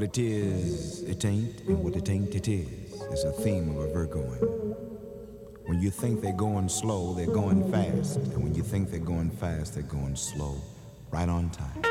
It is, it ain't, and what it ain't, it is a theme of a Virgoing. When you think they're going slow, they're going fast. And when you think they're going fast, they're going slow. Right on time.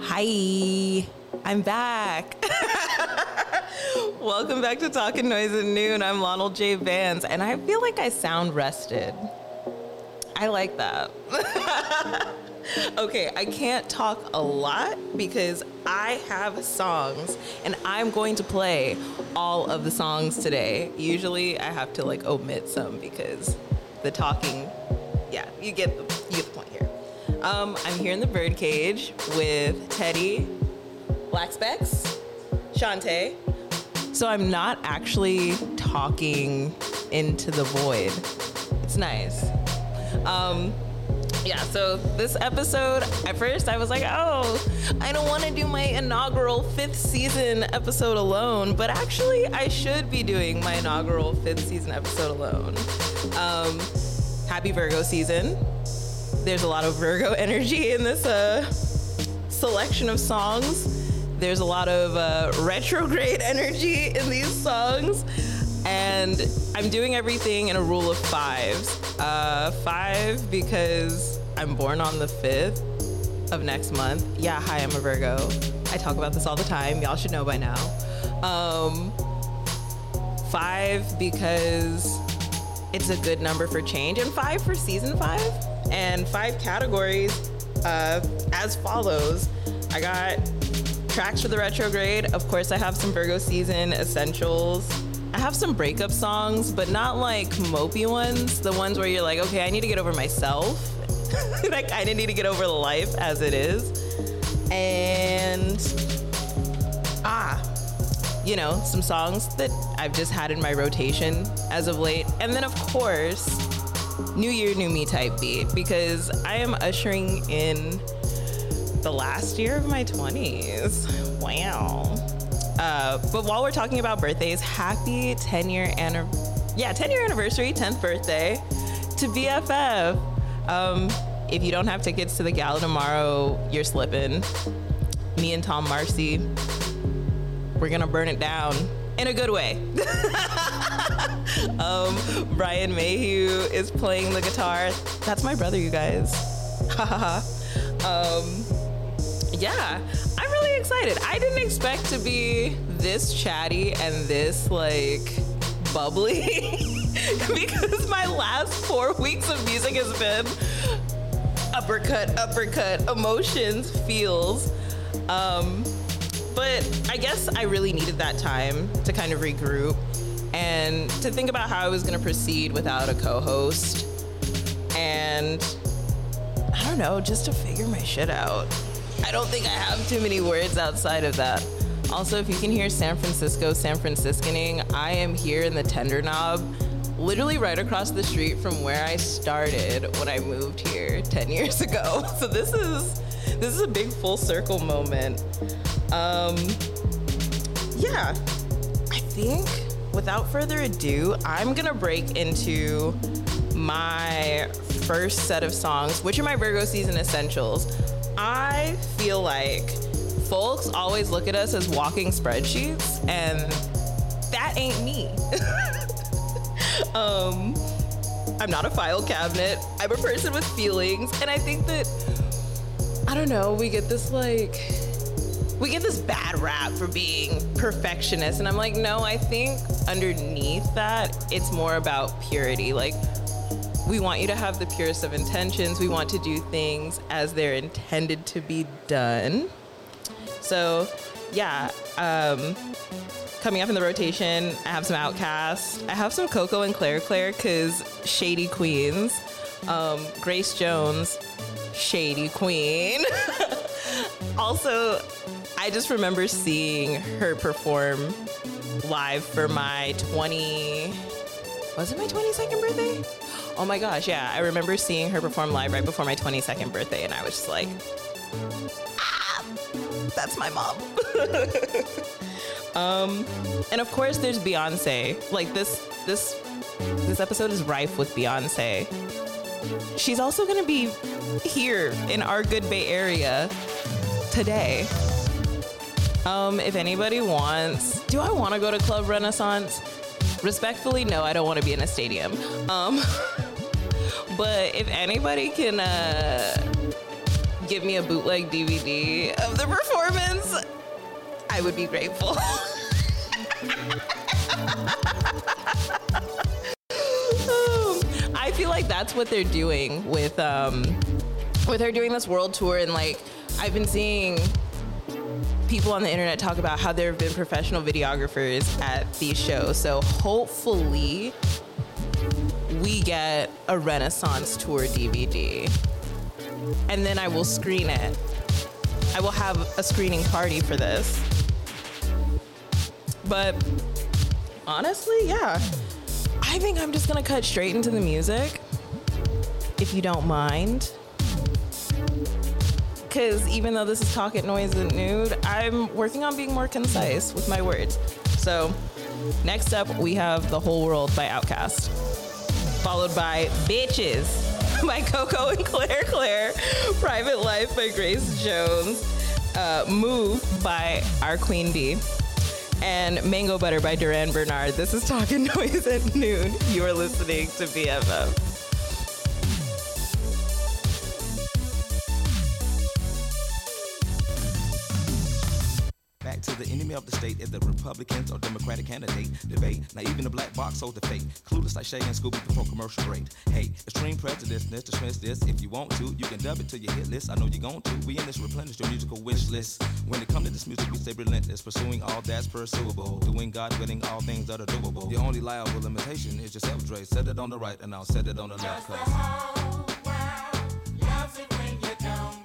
Hi, I'm back. Welcome back to Talk and Noise at Noon. I'm Lionel J. Vance, and I feel like I sound rested. I like that. Okay, I can't talk a lot because I have songs, and I'm going to play all of the songs today. Usually, I have to omit some because the talking. Yeah, you get the point here. I'm here in the birdcage with Teddy, Black Specs, Shantae. So I'm not actually talking into the void. It's nice. So this episode, at first I was like, I don't want to do my inaugural 5th season episode alone, but actually I should be doing my inaugural 5th season episode alone. Happy Virgo season. There's a lot of Virgo energy in this selection of songs. There's a lot of retrograde energy in these songs. And I'm doing everything in a rule of fives. Five because I'm born on the 5th of next month. Yeah, hi, I'm a Virgo. I talk about this all the time. Y'all should know by now. Five because it's a good number for change. And five for season 5. And 5 categories as follows. I got Tracks for the retrograde, of course, I have some Virgo season essentials. I have some breakup songs, but not like mopey ones. The ones where you're like, okay, I need to get over myself. I kind of need to get over life as it is. And, you know, some songs that I've just had in my rotation as of late. And then, of course, New Year, New Me type beat, because I am ushering in the last year of my 20s. Wow. But while we're talking about birthdays, happy 10-year anniversary, 10th birthday to BFF. If you don't have tickets to the gala tomorrow, you're slipping. Me and Tom Marcy, we're gonna burn it down in a good way. Brian Mayhew is playing the guitar. That's my brother, you guys. Yeah, I'm really excited. I didn't expect to be this chatty and this like bubbly because my last 4 weeks of music has been uppercut, emotions, feels. But I guess I really needed that time to kind of regroup and to think about how I was going to proceed without a co-host. And I don't know, just to figure my shit out. I don't think I have too many words outside of that. Also, if you can hear San Francisco, San Franciscaning, I am here in the Tender Knob, literally right across the street from where I started when I moved here 10 years ago. So this is a big full circle moment. Yeah, I think without further ado, I'm gonna break into my first set of songs, which are my Virgo season essentials. I feel like folks always look at us as walking spreadsheets, and that ain't me. I'm not a file cabinet. I'm a person with feelings, and I think that, I don't know, we get this bad rap for being perfectionist, and I'm like, no, I think underneath that, it's more about purity. Like, we want you to have the purest of intentions. We want to do things as they're intended to be done. So, yeah, coming up in the rotation, I have some Outkast. I have some Coco and Claire Claire, because shady queens. Grace Jones, shady queen. Also, I just remember seeing her perform live for my 22nd birthday? Oh my gosh, yeah. I remember seeing her perform live right before my 22nd birthday, and I was just like, that's my mom. And of course, there's Beyoncé. Like, this episode is rife with Beyoncé. She's also gonna be here in our good Bay Area today. If anybody wants, do I want to go to Club Renaissance? Respectfully, no, I don't want to be in a stadium. But if anybody can give me a bootleg DVD of the performance, I would be grateful. I feel like that's what they're doing with her doing this world tour, and like, I've been seeing people on the internet talk about how there have been professional videographers at these shows. So hopefully we get a Renaissance Tour DVD, and then I will screen it. I will have a screening party for this. But honestly, yeah, I think I'm just gonna cut straight into the music, if you don't mind. Because even though this is Talk and Noise at Noon, I'm working on being more concise with my words. So next up, we have The Whole World by Outkast, followed by Bitches by Coco and Claire Claire, Private Life by Grace Jones, Move by our Queen D, and Mango Butter by Duran Bernard. This is Talk and Noise at Noon. You are listening to BFF. help the state if the Republicans or Democratic candidate debate. Now even the black box hold the fate. Clueless like Shay and Scooby before commercial break. Hey, extreme prejudiceness to trench this. If you want to, you can dub it to your hit list. I know you're going to. We in this replenish your musical wish list. When it comes to this music, we stay relentless, pursuing all that's pursuable, doing God willing all things that are doable. The only liable limitation is yourself, Dre. Set it on the right and I'll set it on the left. Cause the whole world loves it when you don't.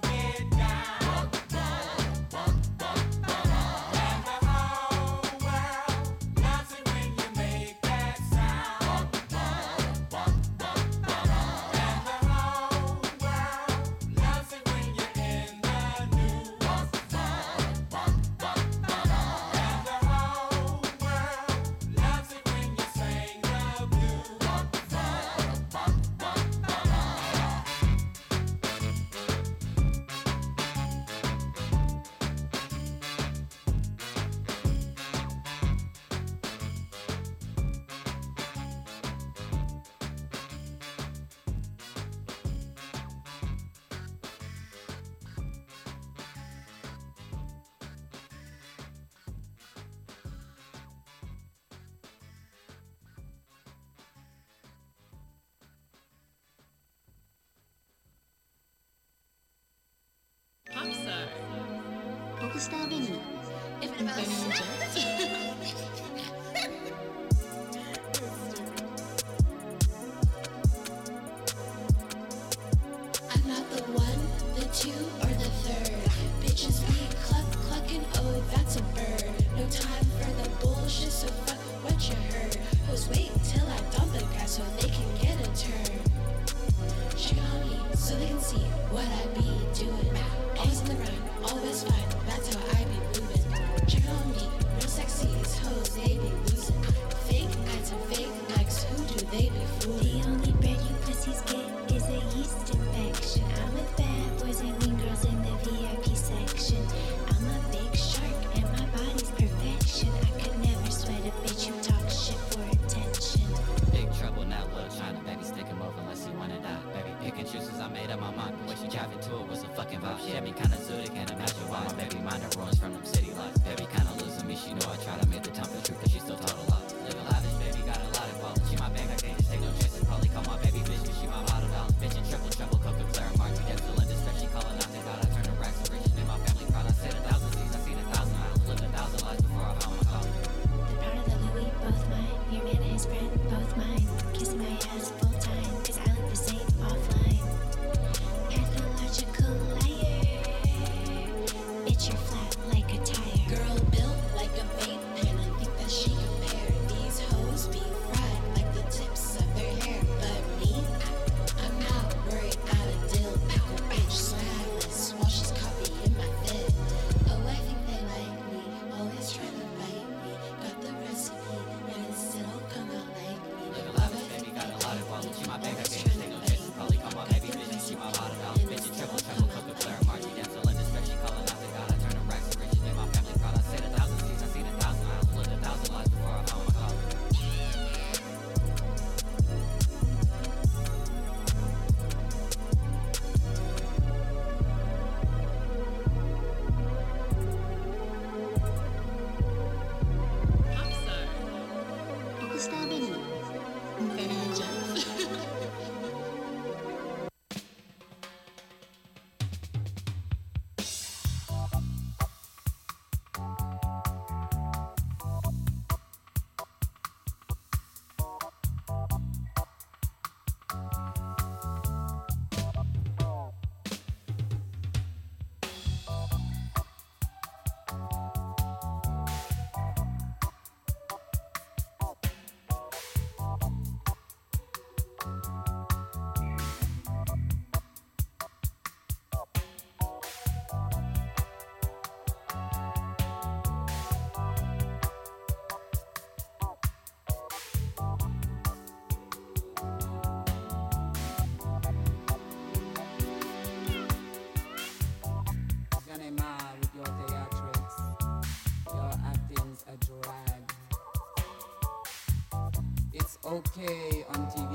Okay on TV,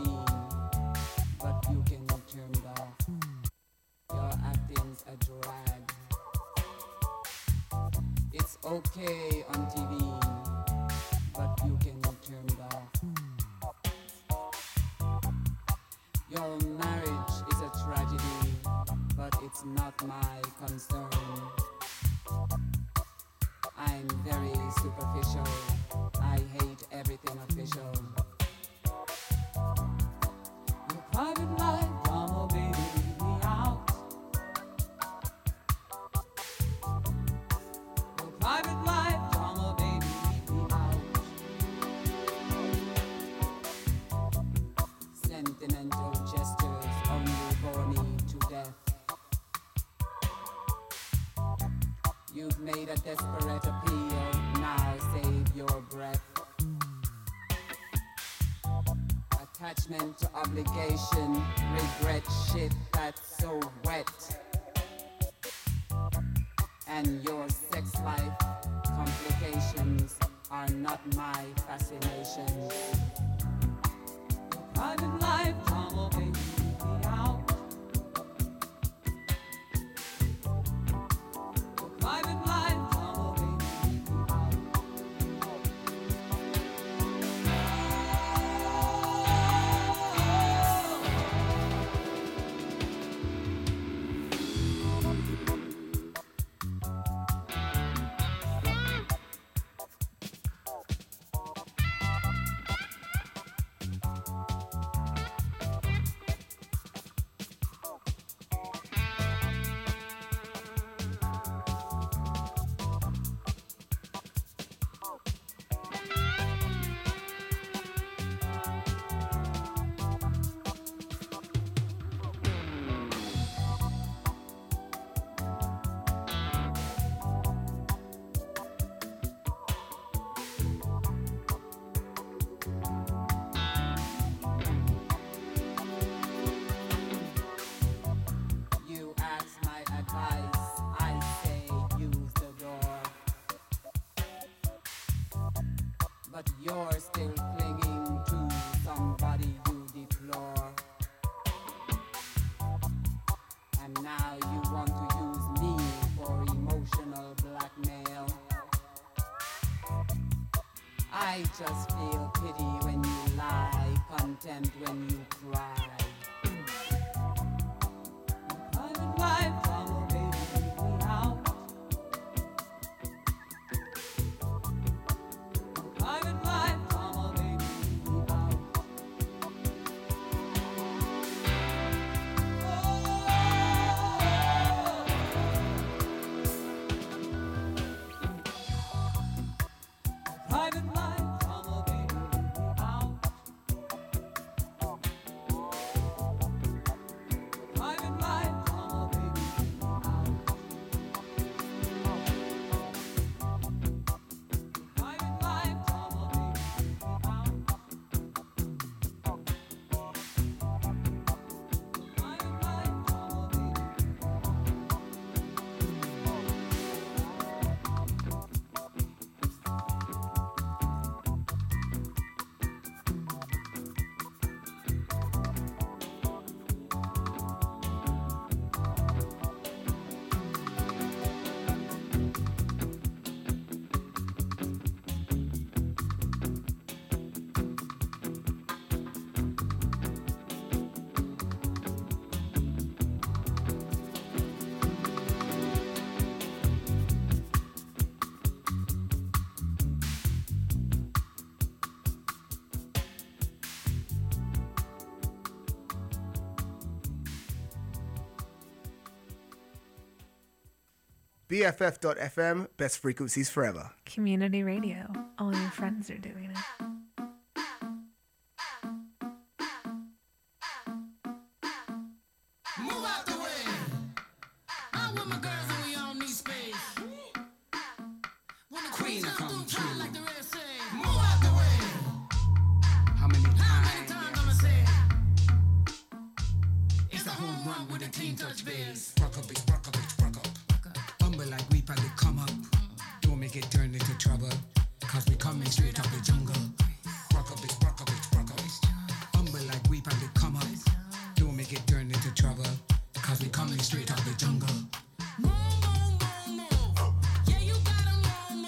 but you can turn it off. Your acting's a drag. It's okay on TV, but you can turn it off. Your marriage is a tragedy, but it's not my concern. I'm very superficial. I hate everything official. Your private life, come on, baby, leave me out. Your private life, come on, baby, leave me out. Sentimental gestures only bore me to death. You've made a desperate appeal. Now save your breath. Attachment to obligation, regret shit that's so wet. And your sex life complications are not my fascination. Private life, come on, baby, leave me out. Private life, come on, baby, leave me out. You're still clinging to somebody you deplore. And now you want to use me for emotional blackmail. I just feel pity when you lie, contempt when you cry. Private life, come on, baby, leave me out. Private life, come on, baby, leave me out. Private life, come on, baby, leave me out. Private life, come on, baby, leave me out. Private life, come on, baby, leave me out. Private life, come on, baby, leave me out. BFF.FM, best frequencies forever. Community radio. All your friends are doing it. Straight out the jungle. Move, move, move, move. Yeah, you gotta move, move.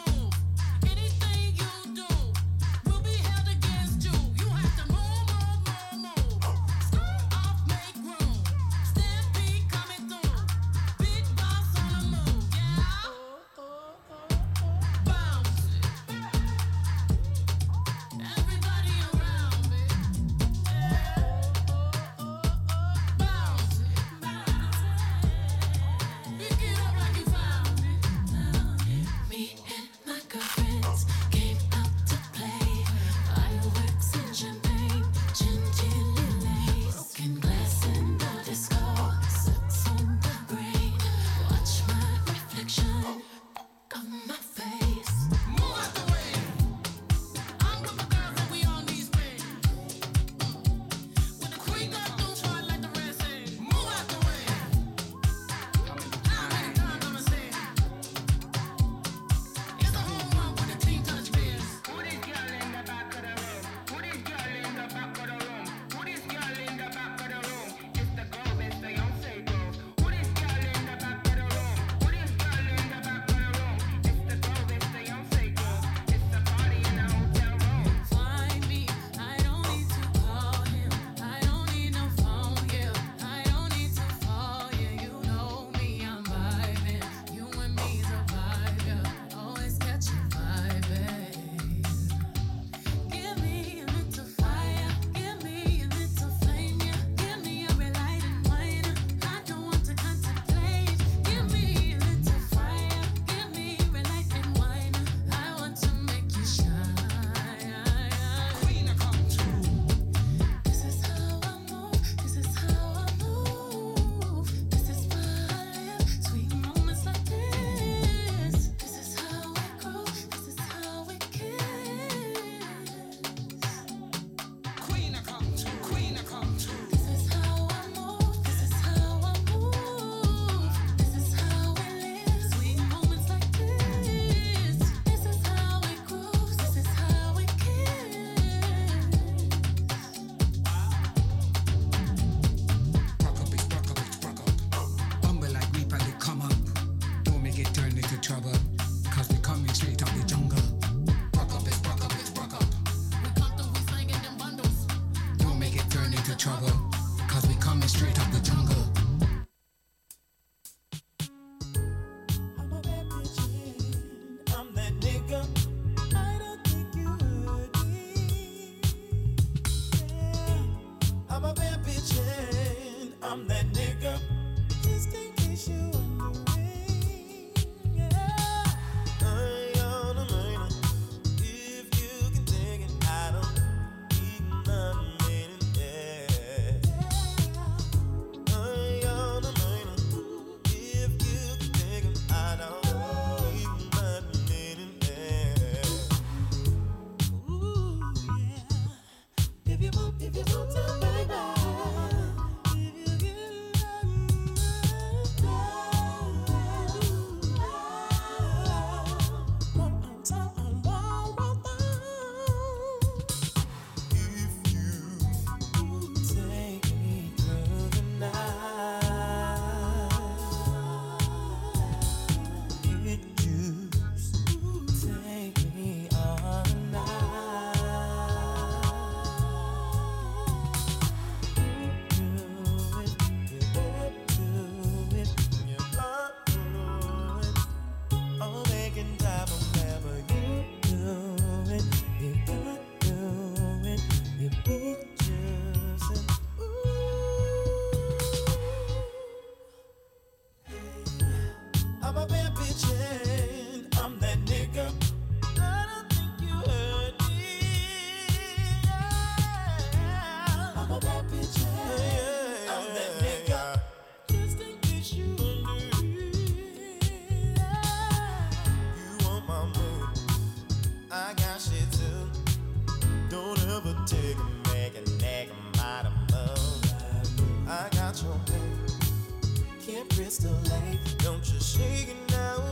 crystal lake. Don't you shake it now.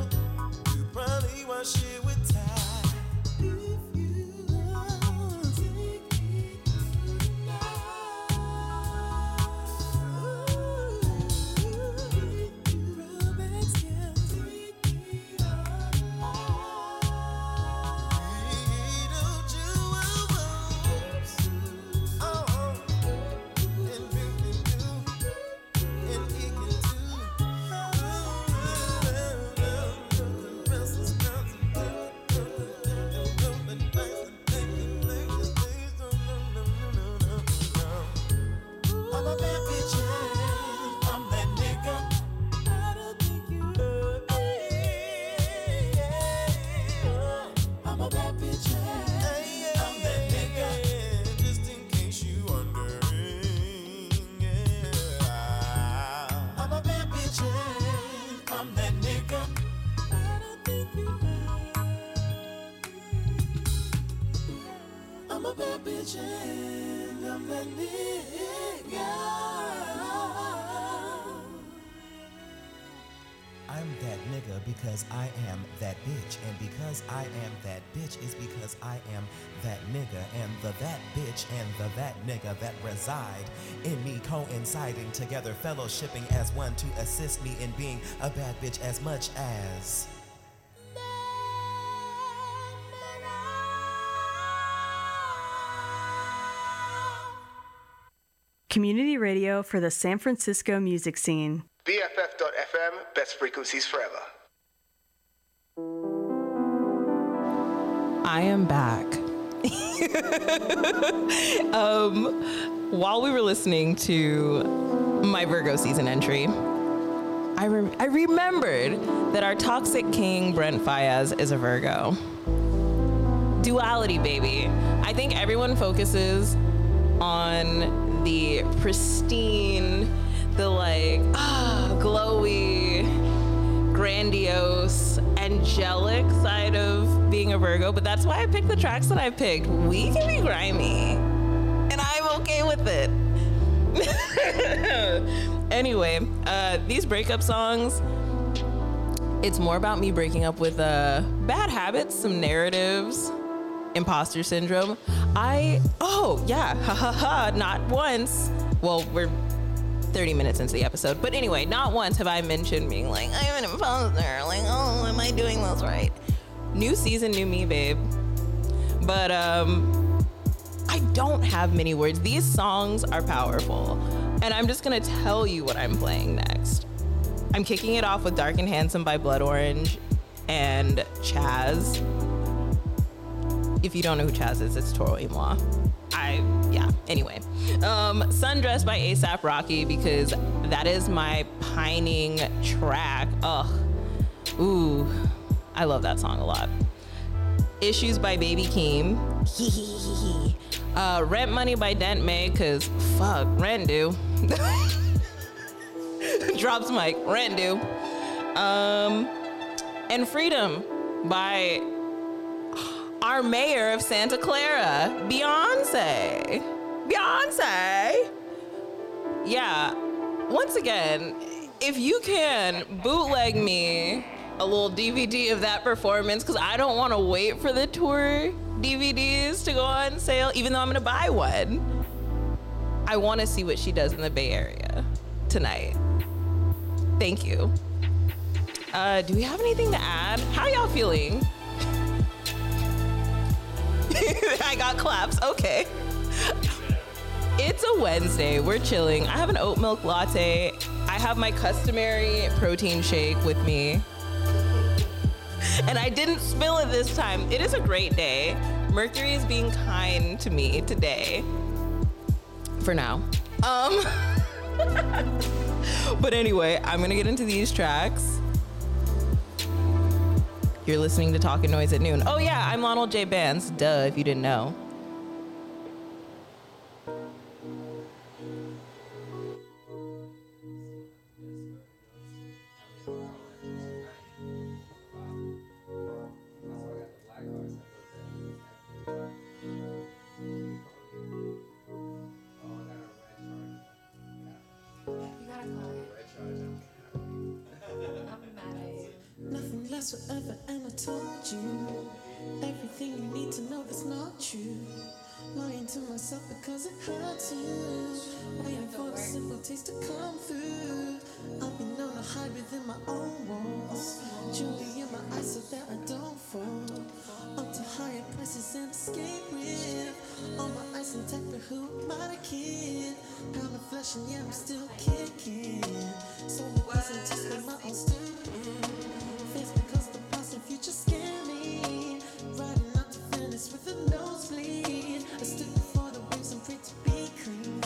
You probably wash it with time. Because I am that bitch, and because I am that bitch is because I am that nigga, and the that bitch and the that nigga that reside in me coinciding together, fellowshipping as one to assist me in being a bad bitch as much as... Community radio for the San Francisco music scene. BFF.FM, best frequencies forever. I am back. While we were listening to my Virgo season entry, I remembered that our toxic king, Brent Faiyaz, is a Virgo. Duality, baby. I think everyone focuses on the pristine, the like, glowy, grandiose, angelic side of being a Virgo, but that's why I picked the tracks that I picked. We can be grimy, and I'm okay with it. Anyway, these breakup songs, it's more about me breaking up with bad habits, some narratives, imposter syndrome. Not once. Well, we're 30 minutes into the episode, but anyway, not once have I mentioned being like, I'm an imposter, like, oh, am I doing this right? New season, new me, babe. But I don't have many words. These songs are powerful, and I'm just gonna tell you what I'm playing next. I'm kicking it off with Dark and Handsome by Blood Orange and Chaz. If you don't know who Chaz is, it's Toro Y Moi. Anyway, Sundress by ASAP Rocky, because that is my pining track. Ooh, I love that song a lot. Issues by Baby Keem. Rent Money by Dent May, because fuck, rent due. Drops mic, rent due. And Freedom by our mayor of Santa Clara, Beyonce. Yeah, once again, if you can bootleg me a little DVD of that performance, because I don't want to wait for the tour DVDs to go on sale, even though I'm going to buy one. I want to see what she does in the Bay Area tonight. Thank you. Do we have anything to add? How are y'all feeling? I got claps. Okay. It's a Wednesday. We're chilling. I have an oat milk latte. I have my customary protein shake with me. And I didn't spill it this time. It is a great day. Mercury is being kind to me today. For now. But anyway, I'm going to get into these tracks. You're listening to Talk and Noise at Noon. Oh yeah, I'm Lionel J. Vance. Duh, if you didn't know. You gotta call it. last forever, and I told you everything you need to know that's not true. Lying to myself because it hurts you. Waiting for a simple taste to come through. I've been known to hide within my own walls, truly in my eyes so that I don't fall. Up to higher prices and escape with all my eyes intact, but who am I to kid? Pound of flesh and yeah, I'm still kicking. So it wasn't just for my own stupid face, because the past and future scare me. Riding out to finish with a nosebleed. I stood before the waves and prayed to be clean,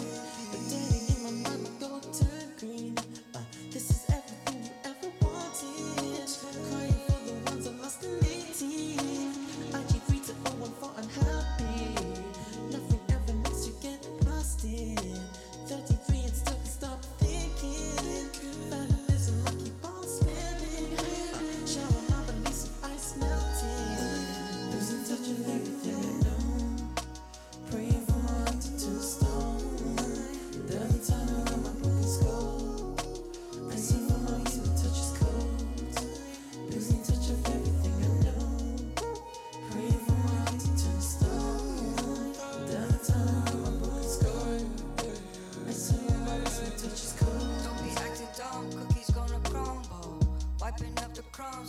but daddy in my mind would go turn green. This is everything you ever wanted. Crying for the ones I lost in 18. I keep 3 to 0 1 for unhappy. Nothing ever makes you get busted. 33 and still can stop thinking. Fatalism, I keep on spinning. Shower my release of ice melting. Losing touch of everything I know. Praying for my heart to turn stone. The other time I let my broken skull.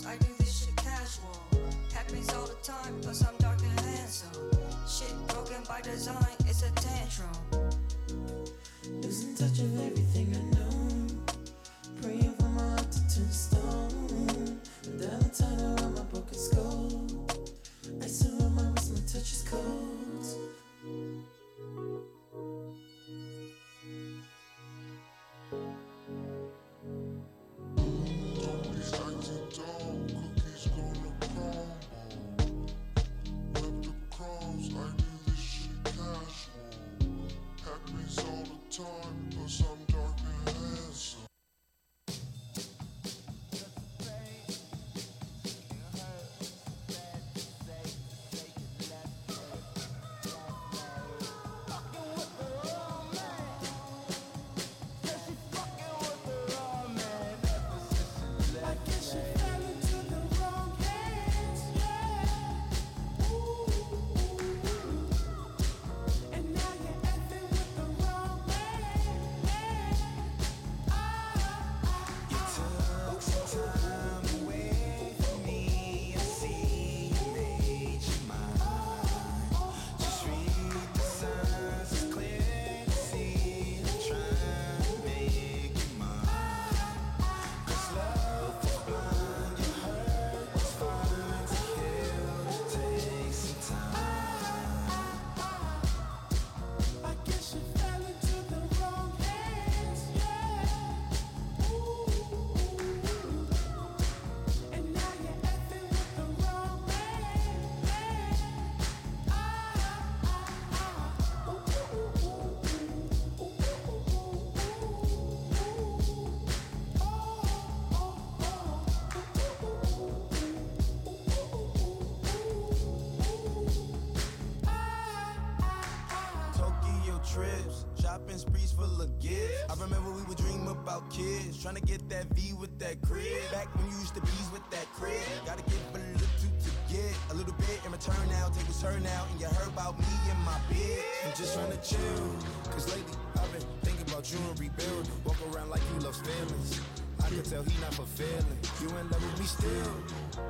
I do this shit casual. Happens all the time, plus I'm dark and handsome. Shit broken by design, it's a tantrum. Losing touch of everything I know. Praying for my heart to turn stone. The other time around my broken skull, I still remind myself my touch is cold. Kids trying to get that V with that crib. Back when you used to B's with that crib. Gotta give a little to get a little bit in return now. Take what's her now. And you heard about me and my bitch. I'm just trying to chill. Cause lately I've been thinking about you and rebuild. Walk around like you loves feelings. I can tell he not fulfilling. You in love with me still.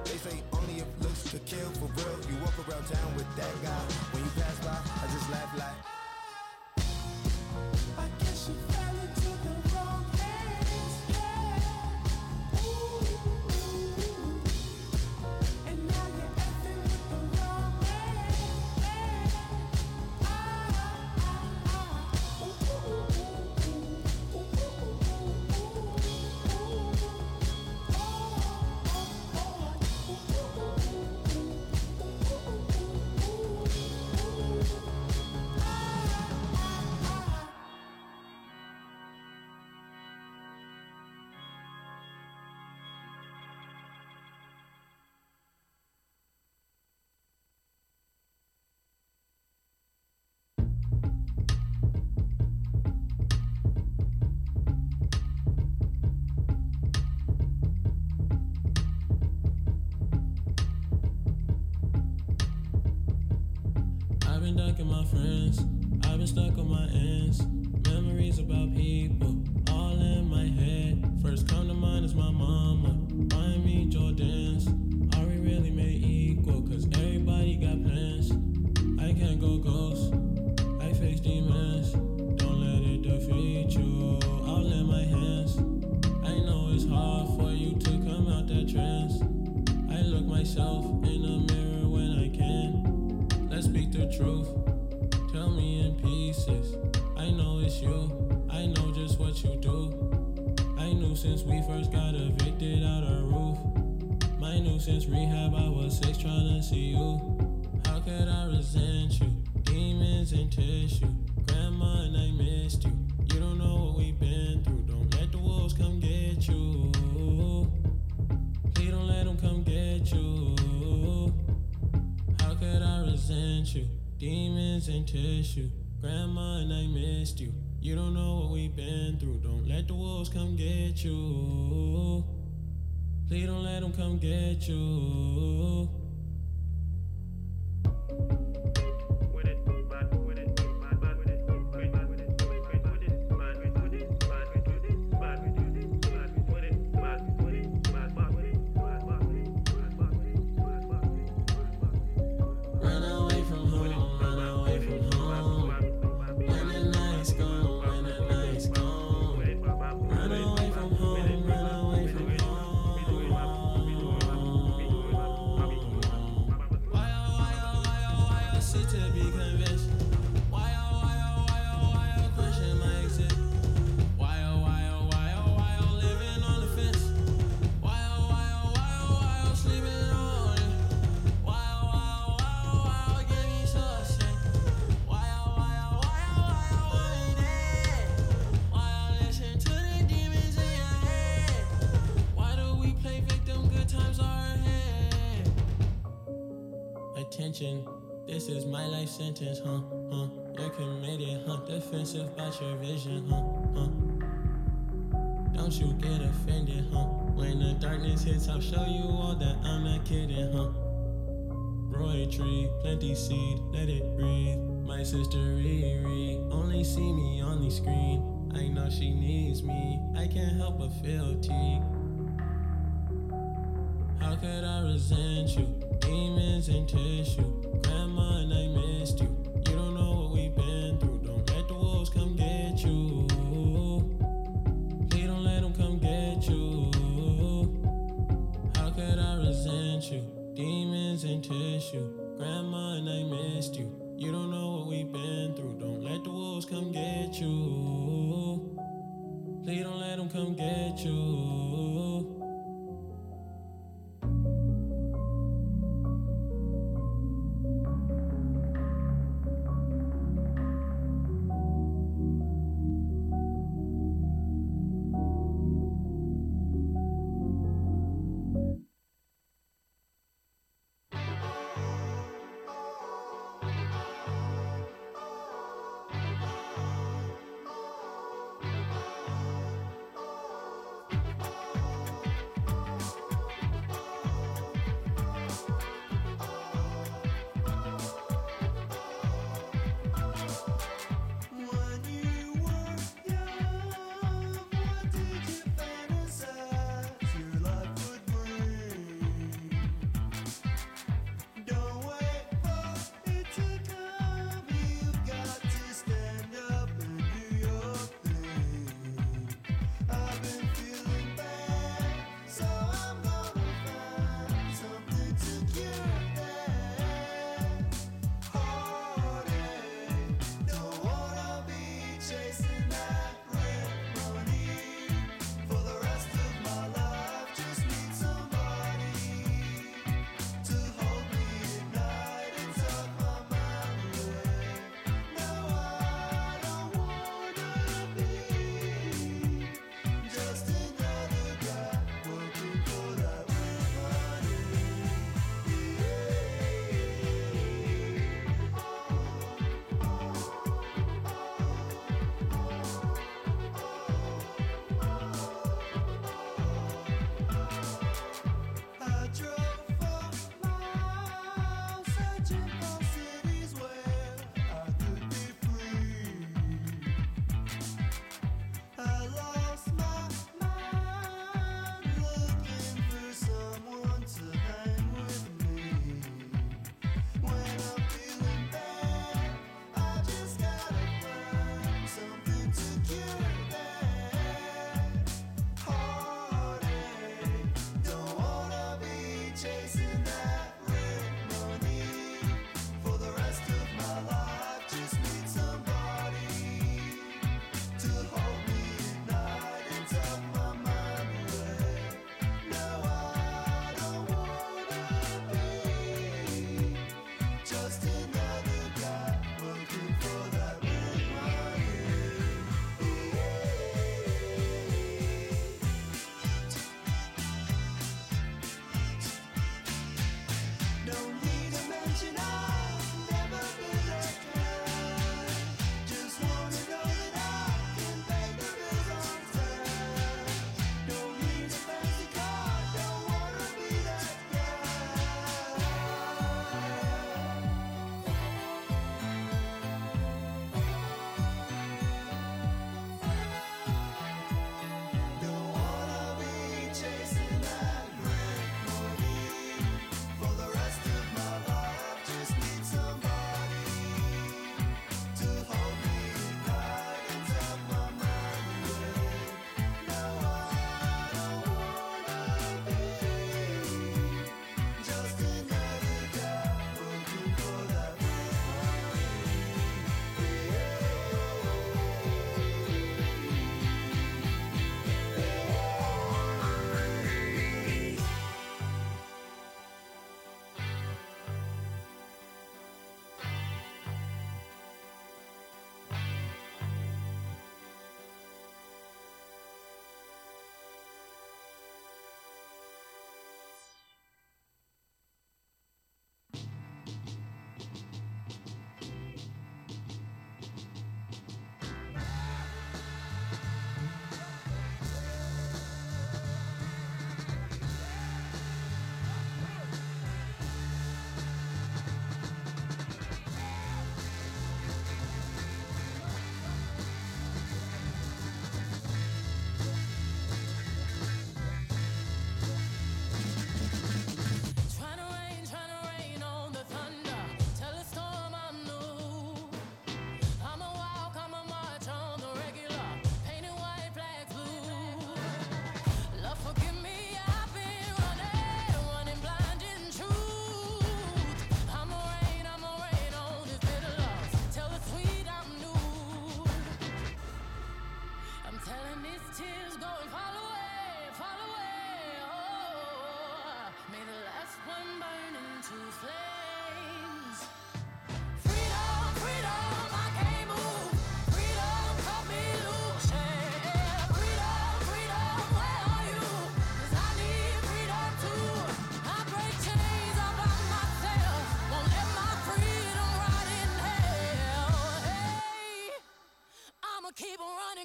They say only if looks to kill for real. You walk around town with that guy. When you pass by, I just laugh like. I guess you fell into the wrong head. been ducking in my friends, I've been stuck on my ends. Memories about people, all in my head. First come to mind is my mama, buying me Jordans. Are we really made equal? Cause everybody got plans. I can't go ghost, I face demons. Don't let it defeat you, all in my hands. I know it's hard for you to come out that trance. I look myself in the mirror when I can. Let's speak the truth, tell me in pieces. I know it's you, I know just what you do. I knew since we first got evicted out our roof. I knew since rehab I was 6 trying to see you. How could I resent you? Demons and tissue. Grandma and I missed you. You don't know what we've been through. Don't let the wolves come get you. Please don't let them come get you. How could I resent you? Demons and tissue. Grandma and I missed you. You don't know what we've been through. Don't let the wolves come get you. Please don't let them come get you. This is my life sentence, huh? You're committed, huh? Defensive about your vision, huh? Don't you get offended, huh? When the darkness hits, I'll show you all that I'm not kidding, huh? Roy tree, plenty seed, let it breathe. My sister Riri only see me on the screen. I know she needs me, I can't help but feel teak. How could I resent you? Demons and tissue. Grandma and I missed you. You don't know what we've been through. Don't let the wolves come get you. Please don't let them come get you. How could I resent you? Demons and tissue. Grandma and I missed you. You don't know what we've been through. Don't let the wolves come get you. Please don't let them come get you.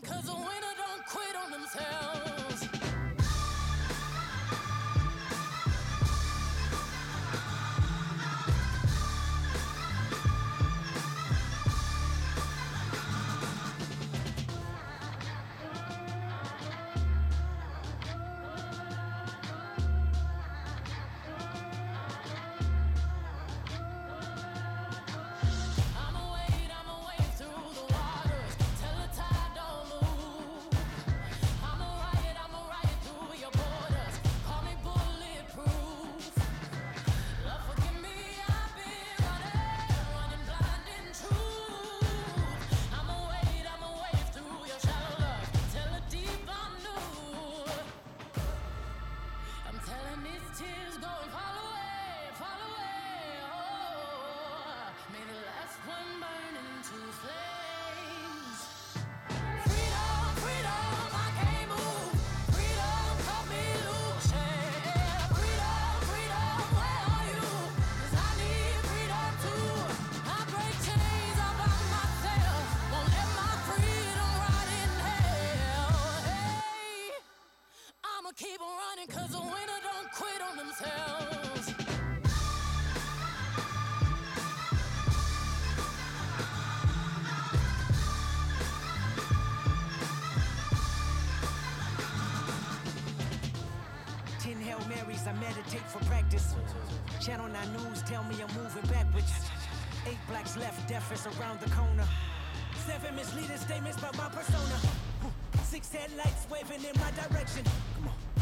winning, cause a winner don't quit on themselves. I meditate for practice. Channel 9 News tell me I'm moving backwards. 8 blacks left, deaf is around the corner. 7 misleading statements about my persona. 6 headlights waving in my direction.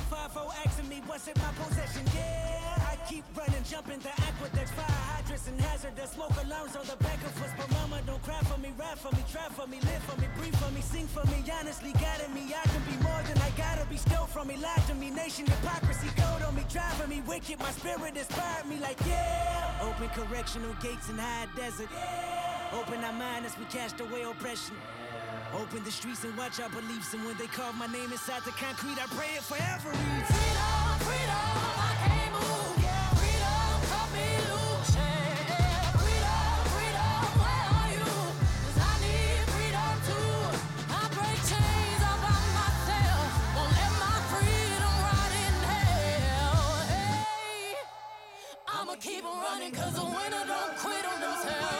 5-0 asking me what's in my possession. Yeah, I keep running, jumping the aqueducts, fire hydrants and hazardous smoke alarms on the back of us. But mama, don't cry for me, ride for me, drive for me, live for me, breathe for me, sing for me. Honestly, guiding me, I can be more than I gotta be. Stole from me, lied to me, nation hypocrisy, gold on me, driving me wicked. My spirit inspired me, like yeah. Open correctional gates in high desert. Yeah. Open our mind as we cast away oppression. Open the streets and watch our beliefs. And when they carve my name inside the concrete, I pray it forever. Freedom, freedom, I can't move. Yeah. Freedom, cut me loose. Yeah. Freedom, freedom, where are you? Cause I need freedom too. I break chains all by myself. Won't let my freedom rot in hell. Hey, I'ma keep on running cause the winner don't quit on themselves.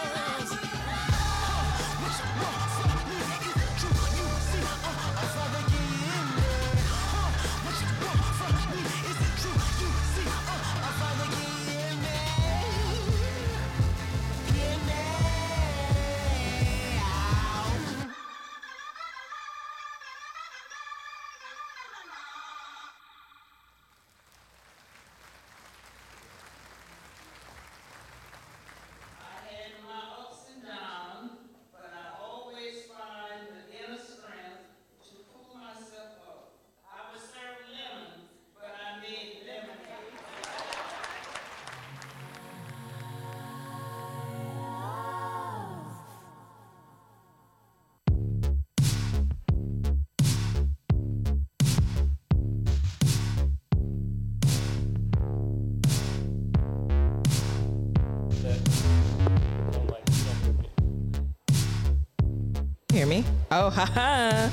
Oh, haha.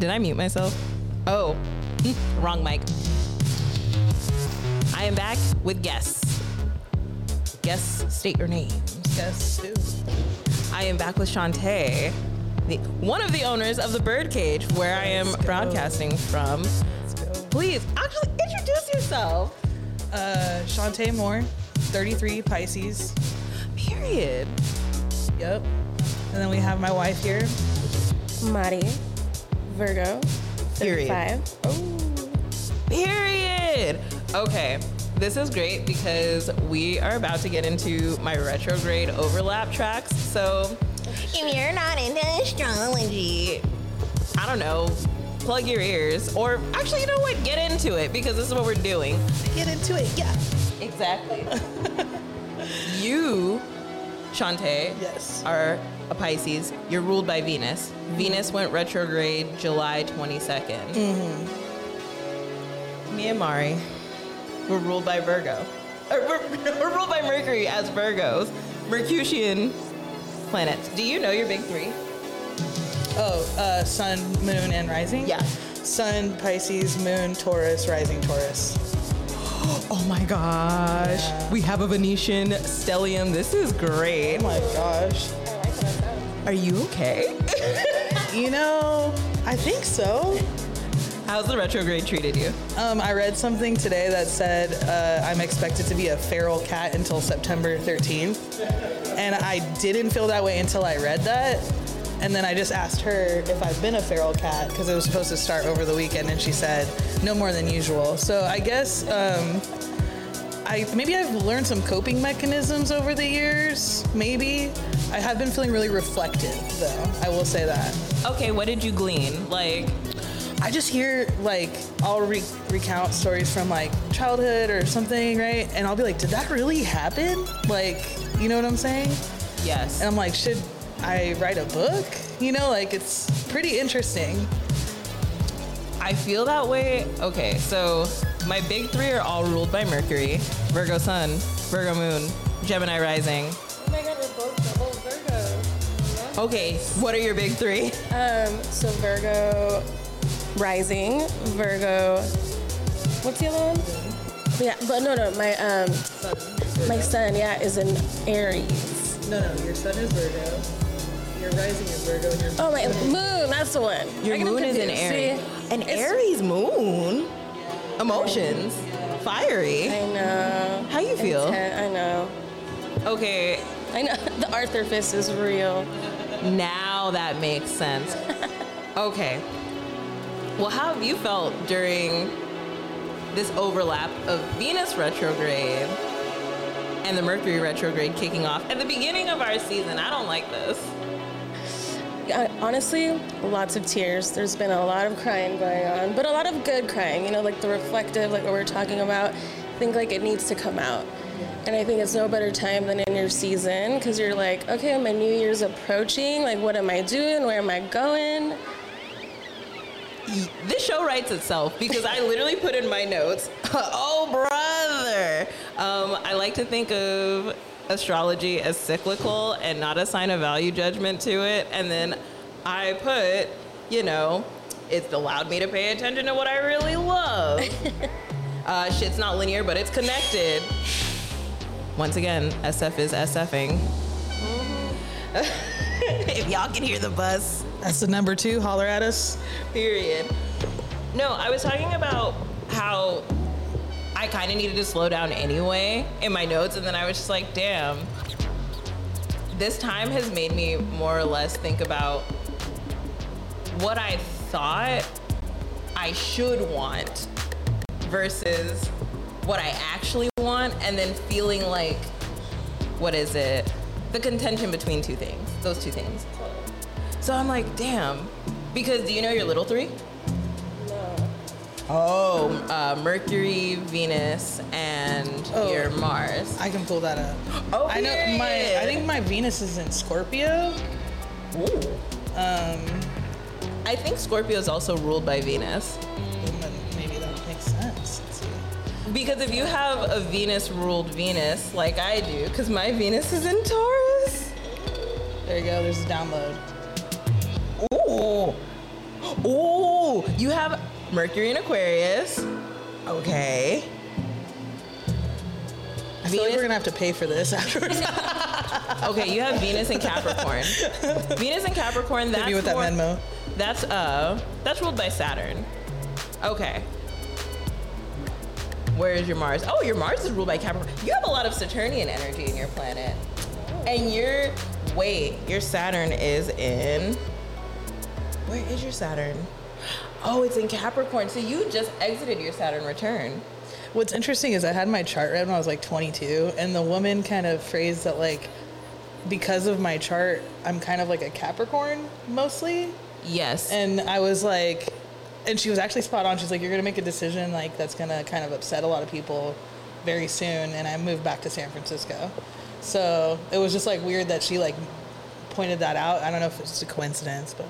Did I mute myself? Oh, wrong mic. I am back with guests. Guests, state your names. Guests who? I am back with Shantae, one of the owners of the Birdcage, where I am broadcasting from. Please, actually introduce yourself. Shantae Moore, 33, Pisces. Period. Yep. And then we have my wife here. Maddie, Virgo, 35. Oh, period. Okay, this is great because we are about to get into my retrograde overlap tracks. So, if you're not into astrology, I don't know, plug your ears, or actually, you know what? Get into it because this is what we're doing. Get into it, yeah. Exactly. You, Shantae, yes, are a Pisces. You're ruled by Venus. Venus went retrograde July 22nd. Mm-hmm. Me and Mari were ruled by Virgo. We're ruled by Mercury as Virgos. Mercutian planets. Do you know your big three? Sun, Moon, and Rising? Yeah. Sun, Pisces, Moon, Taurus, Rising, Taurus. Oh my gosh. Yeah. We have a Venetian stellium. This is great. Oh my gosh. I like what I said. Are you okay? You know, I think so. How's the retrograde treated you? I read something today that said I'm expected to be a feral cat until September 13th. And I didn't feel that way until I read that. And then I just asked her if I've been a feral cat because it was supposed to start over the weekend. And she said, no more than usual. So I guess maybe I've learned some coping mechanisms over the years. Maybe. I have been feeling really reflective, though. I will say that. Okay, what did you glean? Like... I just hear, like, I'll recount stories from, like, childhood or something, right? And I'll be like, did that really happen? Like, you know what I'm saying? Yes. And I'm like, should I write a book? You know, like, it's pretty interesting. I feel that way. Okay, so my big three are all ruled by Mercury. Virgo Sun, Virgo Moon, Gemini Rising. Oh my God, we're both double Virgos. Yeah. Okay, what are your big three? So Virgo... Rising, Virgo, what's the other one? Yeah, but no, my my sun, yeah, is in Aries. No, your sun is Virgo, your rising is Virgo, and your my moon, that's the one. Your moon is in Aries. See? An Aries moon? Emotions. Fiery. I know. How you feel? I know. Okay. I know, the Arthur fist is real. Now that makes sense. Okay. Well, how have you felt during this overlap of Venus retrograde and the Mercury retrograde kicking off at the beginning of our season? I don't like this. Honestly, lots of tears. There's been a lot of crying going on, but a lot of good crying, you know, like the reflective, like what we're talking about. I think like it needs to come out. And I think it's no better time than in your season because you're like, okay, my new year's approaching. Like, what am I doing? Where am I going? This show writes itself because I literally put in my notes, oh brother. I like to think of astrology as cyclical and not assign a value judgment to it. And then I put, you know, it's allowed me to pay attention to what I really love. Shit's not linear, but it's connected. Once again, SF is SFing. If y'all can hear the bus. That's the number two, holler at us. Period. No, I was talking about how I kind of needed to slow down anyway in my notes, and then I was just like, damn, this time has made me more or less think about what I thought I should want versus what I actually want, and then feeling like, what is it? The contention between two things, those two things. So I'm like, damn, because do you know your little three? No. Oh, Mercury, Venus, and your Mars. I can pull that up. Oh, I know I think my Venus is in Scorpio. Ooh. I think Scorpio is also ruled by Venus. Maybe that makes sense. Because if you have a Venus-ruled Venus, like I do, because my Venus is in Taurus. There you go, there's a download. Ooh. Ooh, you have Mercury in Aquarius. Okay. I feel like we're gonna have to pay for this afterwards. Okay, you have Venus in Capricorn. Venus in Capricorn, that's with that Venmo. That's ruled by Saturn. Okay. Where is your Mars? Oh, your Mars is ruled by Capricorn. You have a lot of Saturnian energy in your planet. And your Saturn is in... Where is your Saturn? Oh, it's in Capricorn. So you just exited your Saturn return. What's interesting is I had my chart read when I was like 22, and the woman kind of phrased that like, because of my chart, I'm kind of like a Capricorn mostly. Yes. And I was like... And she was actually spot on. She's like, you're going to make a decision like that's going to kind of upset a lot of people very soon. And I moved back to San Francisco. So it was just like weird that she like pointed that out. I don't know if it's a coincidence, but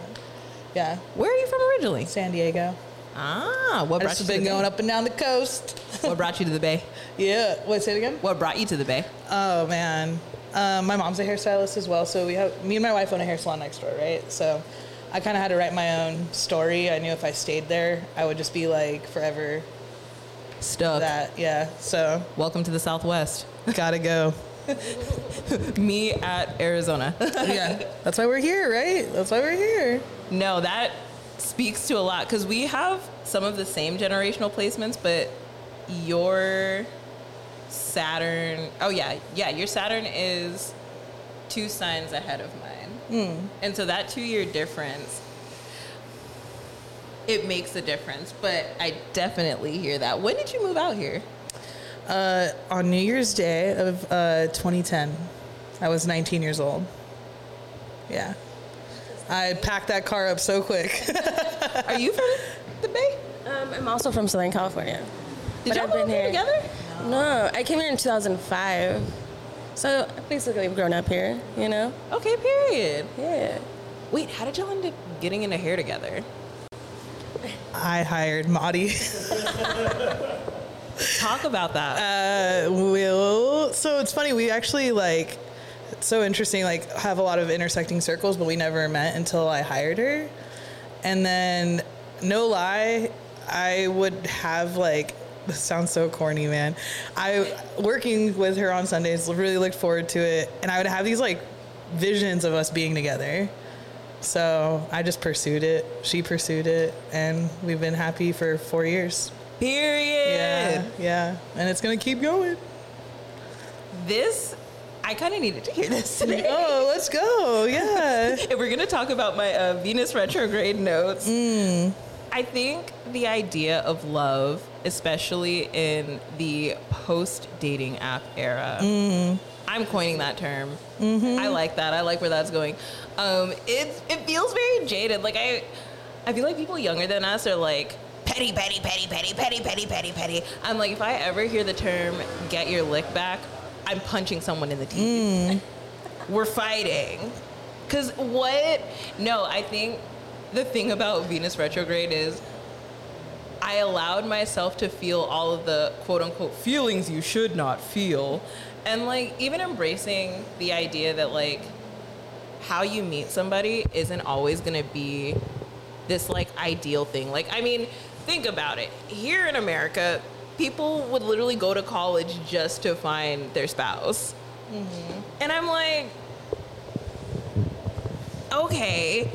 yeah. Where are you from originally? San Diego. Ah, what brought you to the Bay? I've been going up and down the coast. What brought you to the Bay? Yeah. Wait, say it again? What brought you to the Bay? Oh, man. My mom's a hairstylist as well. So we have, me and my wife own a hair salon next door, right? So I kind of had to write my own story. I knew if I stayed there, I would just be like forever stuck. That, yeah. So welcome to the Southwest. Gotta go. Me at Arizona. Yeah, that's why we're here, right? That's why we're here. No, that speaks to a lot because we have some of the same generational placements, but your Saturn. Oh yeah, yeah. Your Saturn is 2 signs ahead of mine, and so that 2-year difference. It makes a difference, but I definitely hear that. When did you move out here? On New Year's Day of 2010. I was 19 years old. Yeah. I packed that car up so quick. Are you from the Bay? I'm also from Southern California. Did y'all move here together? No, I came here in 2005. So I basically grown up here, you know? Okay, period. Yeah. Wait, how did y'all end up getting into hair together? I hired Maddie. Talk about that. So it's funny, we actually like, it's so interesting, like have a lot of intersecting circles, but we never met until I hired her. And then, no lie, I would have like, this sounds so corny, man. Working with her on Sundays, really looked forward to it. And I would have these like visions of us being together. So I just pursued it. She pursued it. And we've been happy for 4 years. Period. Yeah. And it's going to keep going. This, I kind of needed to hear this today. Oh, let's go. Yeah. And we're going to talk about my Venus retrograde notes. I think the idea of love, especially in the post-dating app era, I'm coining that term. I like that. I like where that's going. It feels very jaded. Like I feel like people younger than us are like, petty, petty, petty, petty, petty, petty, petty, petty. I'm like, if I ever hear the term, get your lick back, I'm punching someone in the teeth. We're fighting. I think the thing about Venus retrograde is I allowed myself to feel all of the quote unquote feelings you should not feel. And like, even embracing the idea that like how you meet somebody isn't always gonna be this like ideal thing. Like, I mean, think about it. Here in America, people would literally go to college just to find their spouse. And I'm like, okay.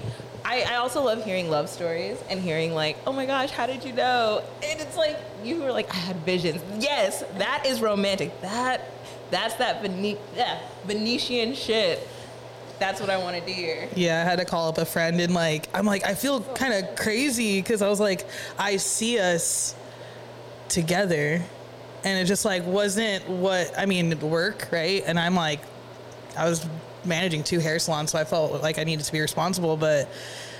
I also love hearing love stories and hearing like, oh my gosh, how did you know? And it's like, you were like, I had visions. Yes, that is romantic. That's that Venetian shit. That's what I wanted to hear. Yeah, I had to call up a friend and like, I'm like, I feel kind of crazy because I was like, I see us together and it just like wasn't what, I mean, work, right? And I'm like, I was managing 2 hair salons, so I felt like I needed to be responsible, but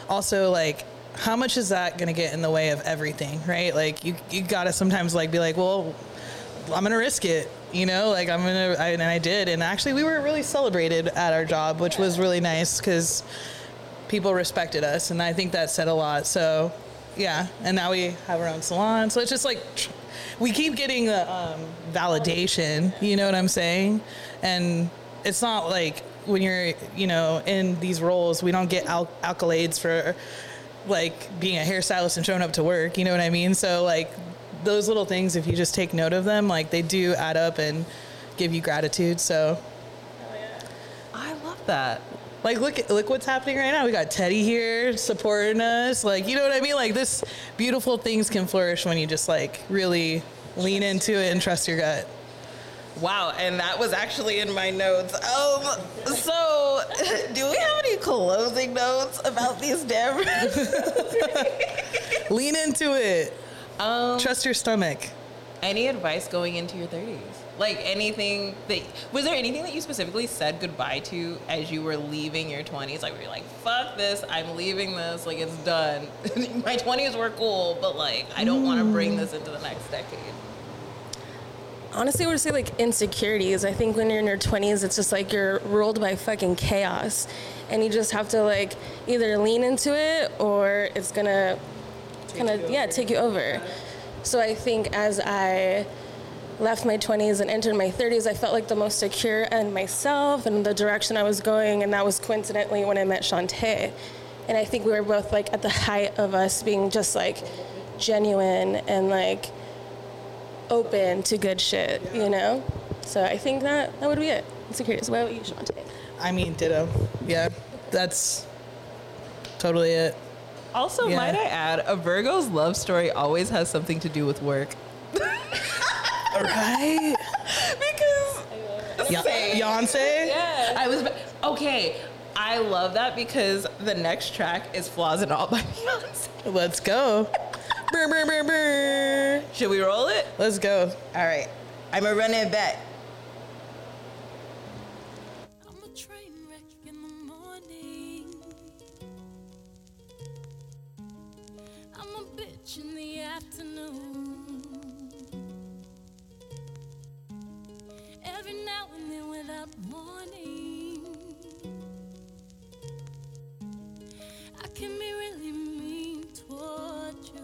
also like, how much is that going to get in the way of everything, right? Like you got to sometimes like be like, well, I'm going to risk it. You know, like and I did. And actually we were really celebrated at our job, which was really nice because people respected us. And I think that said a lot. So yeah. And now we have our own salon. So it's just like, we keep getting the validation, you know what I'm saying? And it's not like when you're, you know, in these roles, we don't get accolades for like being a hairstylist and showing up to work. You know what I mean? So like, those little things, if you just take note of them, like they do add up and give you gratitude. So I love that. Like, look what's happening right now. We got Teddy here supporting us. Like, you know what I mean? Like this beautiful things can flourish when you just like really lean into it and trust your gut. Wow. And that was actually in my notes. So do we have any closing notes about these damn? Lean into it. Trust your stomach. Any advice going into your 30s? Like anything that... Was there anything that you specifically said goodbye to as you were leaving your 20s? Like, were you like, fuck this, I'm leaving this, like, it's done. My 20s were cool, but, like, I don't want to bring this into the next decade. Honestly, I would say, like, insecurities. I think when you're in your 20s, it's just, like, you're ruled by fucking chaos. And you just have to, like, either lean into it or it's going to... take you over. So I think as I left my 20s and entered my 30s, I felt like the most secure in myself and the direction I was going, and that was coincidentally when I met Shantae. And I think we were both like at the height of us being just like genuine and like open to good shit, you know? So I think that would be it. I'm so curious, what about you, Shantae? I mean, ditto. Yeah, that's totally it. Also, might I add, a Virgo's love story always has something to do with work. Right? Because... Beyonce? Yeah. I love that because the next track is Flaws and All by Beyonce. Let's go. Brr, brr, brr, brr. Should we roll it? Let's go. All right. I'm a run it back. I'm a train wreck in the morning. I'm a bitch in the afternoon. Every now and then without warning, I can be really mean toward you.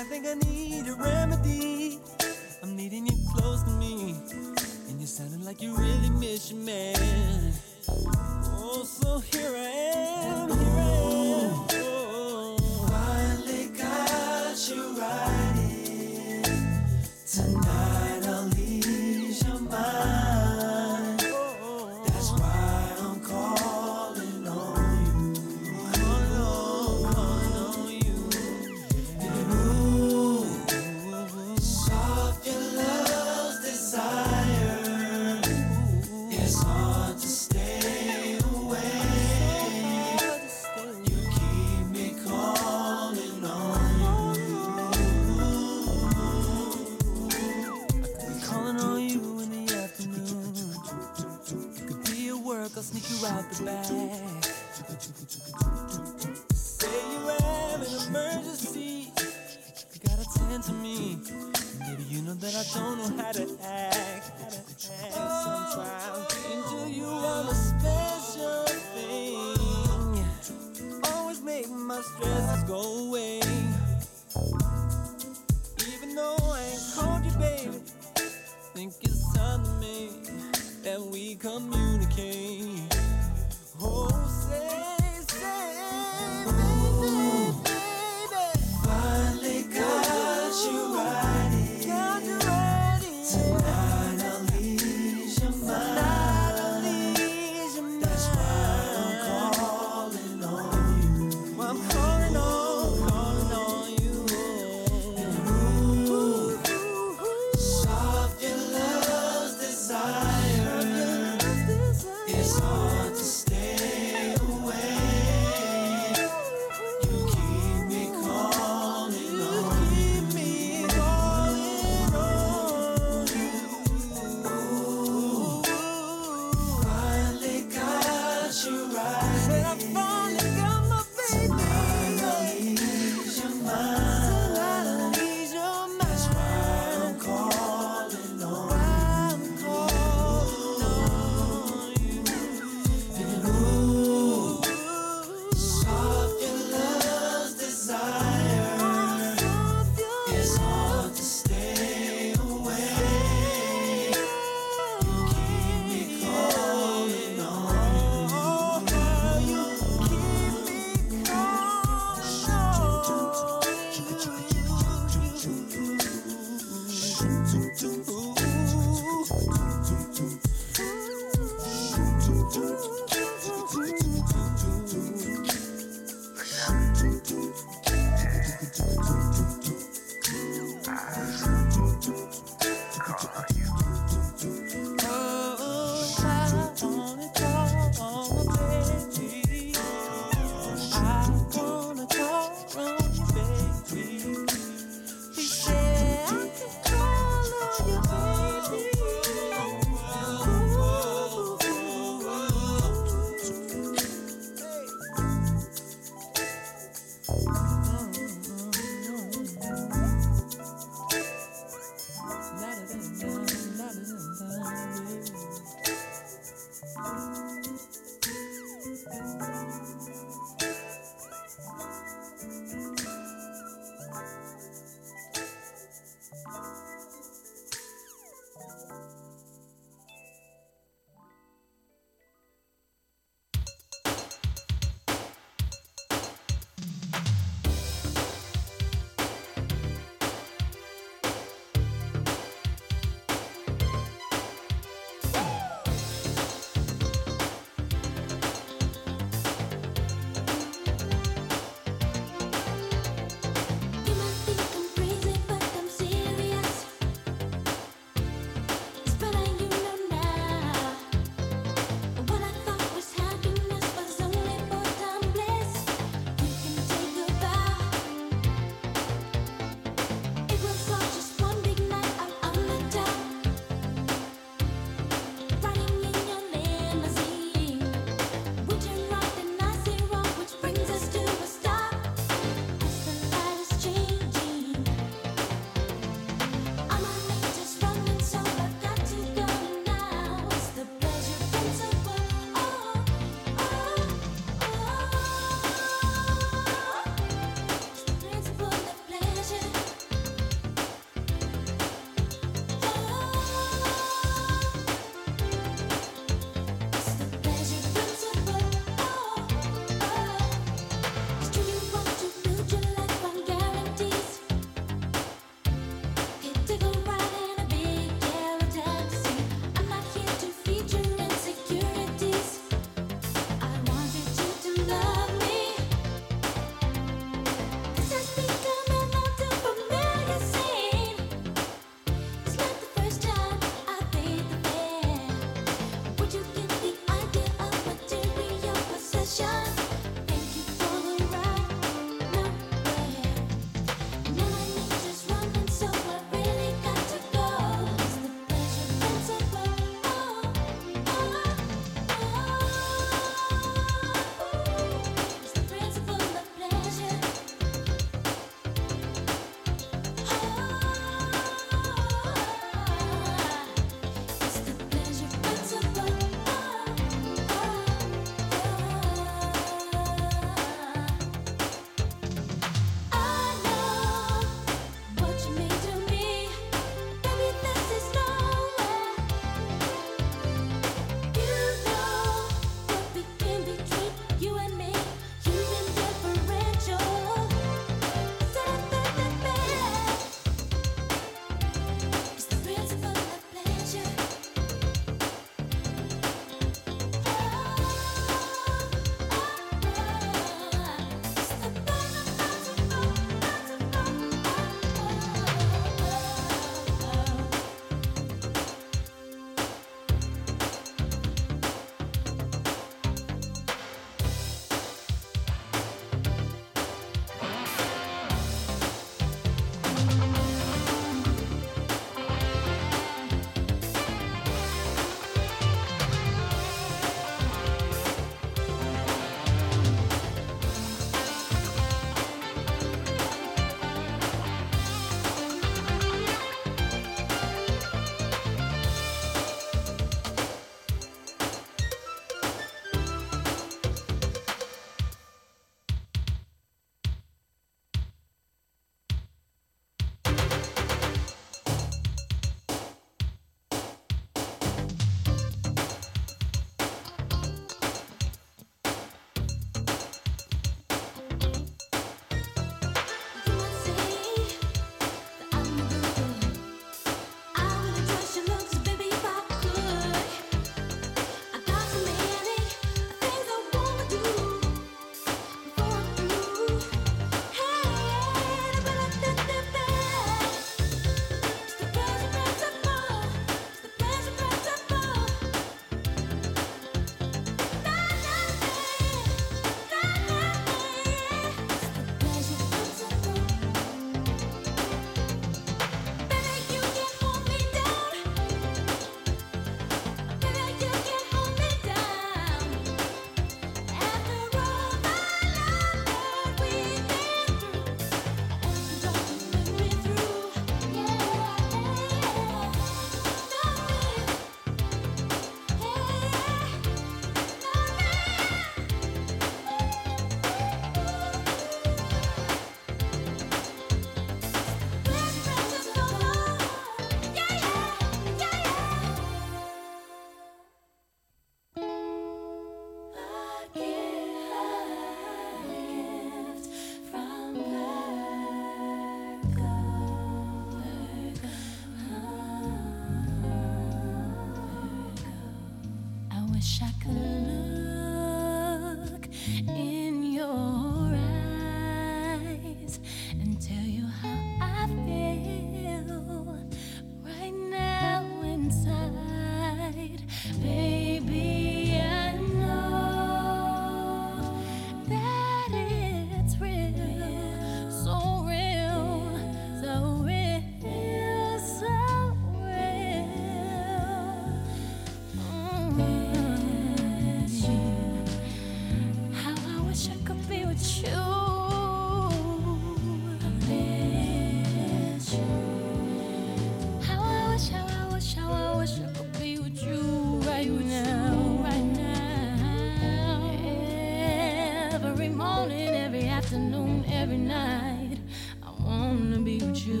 morning, every afternoon, every night. I wanna be with you.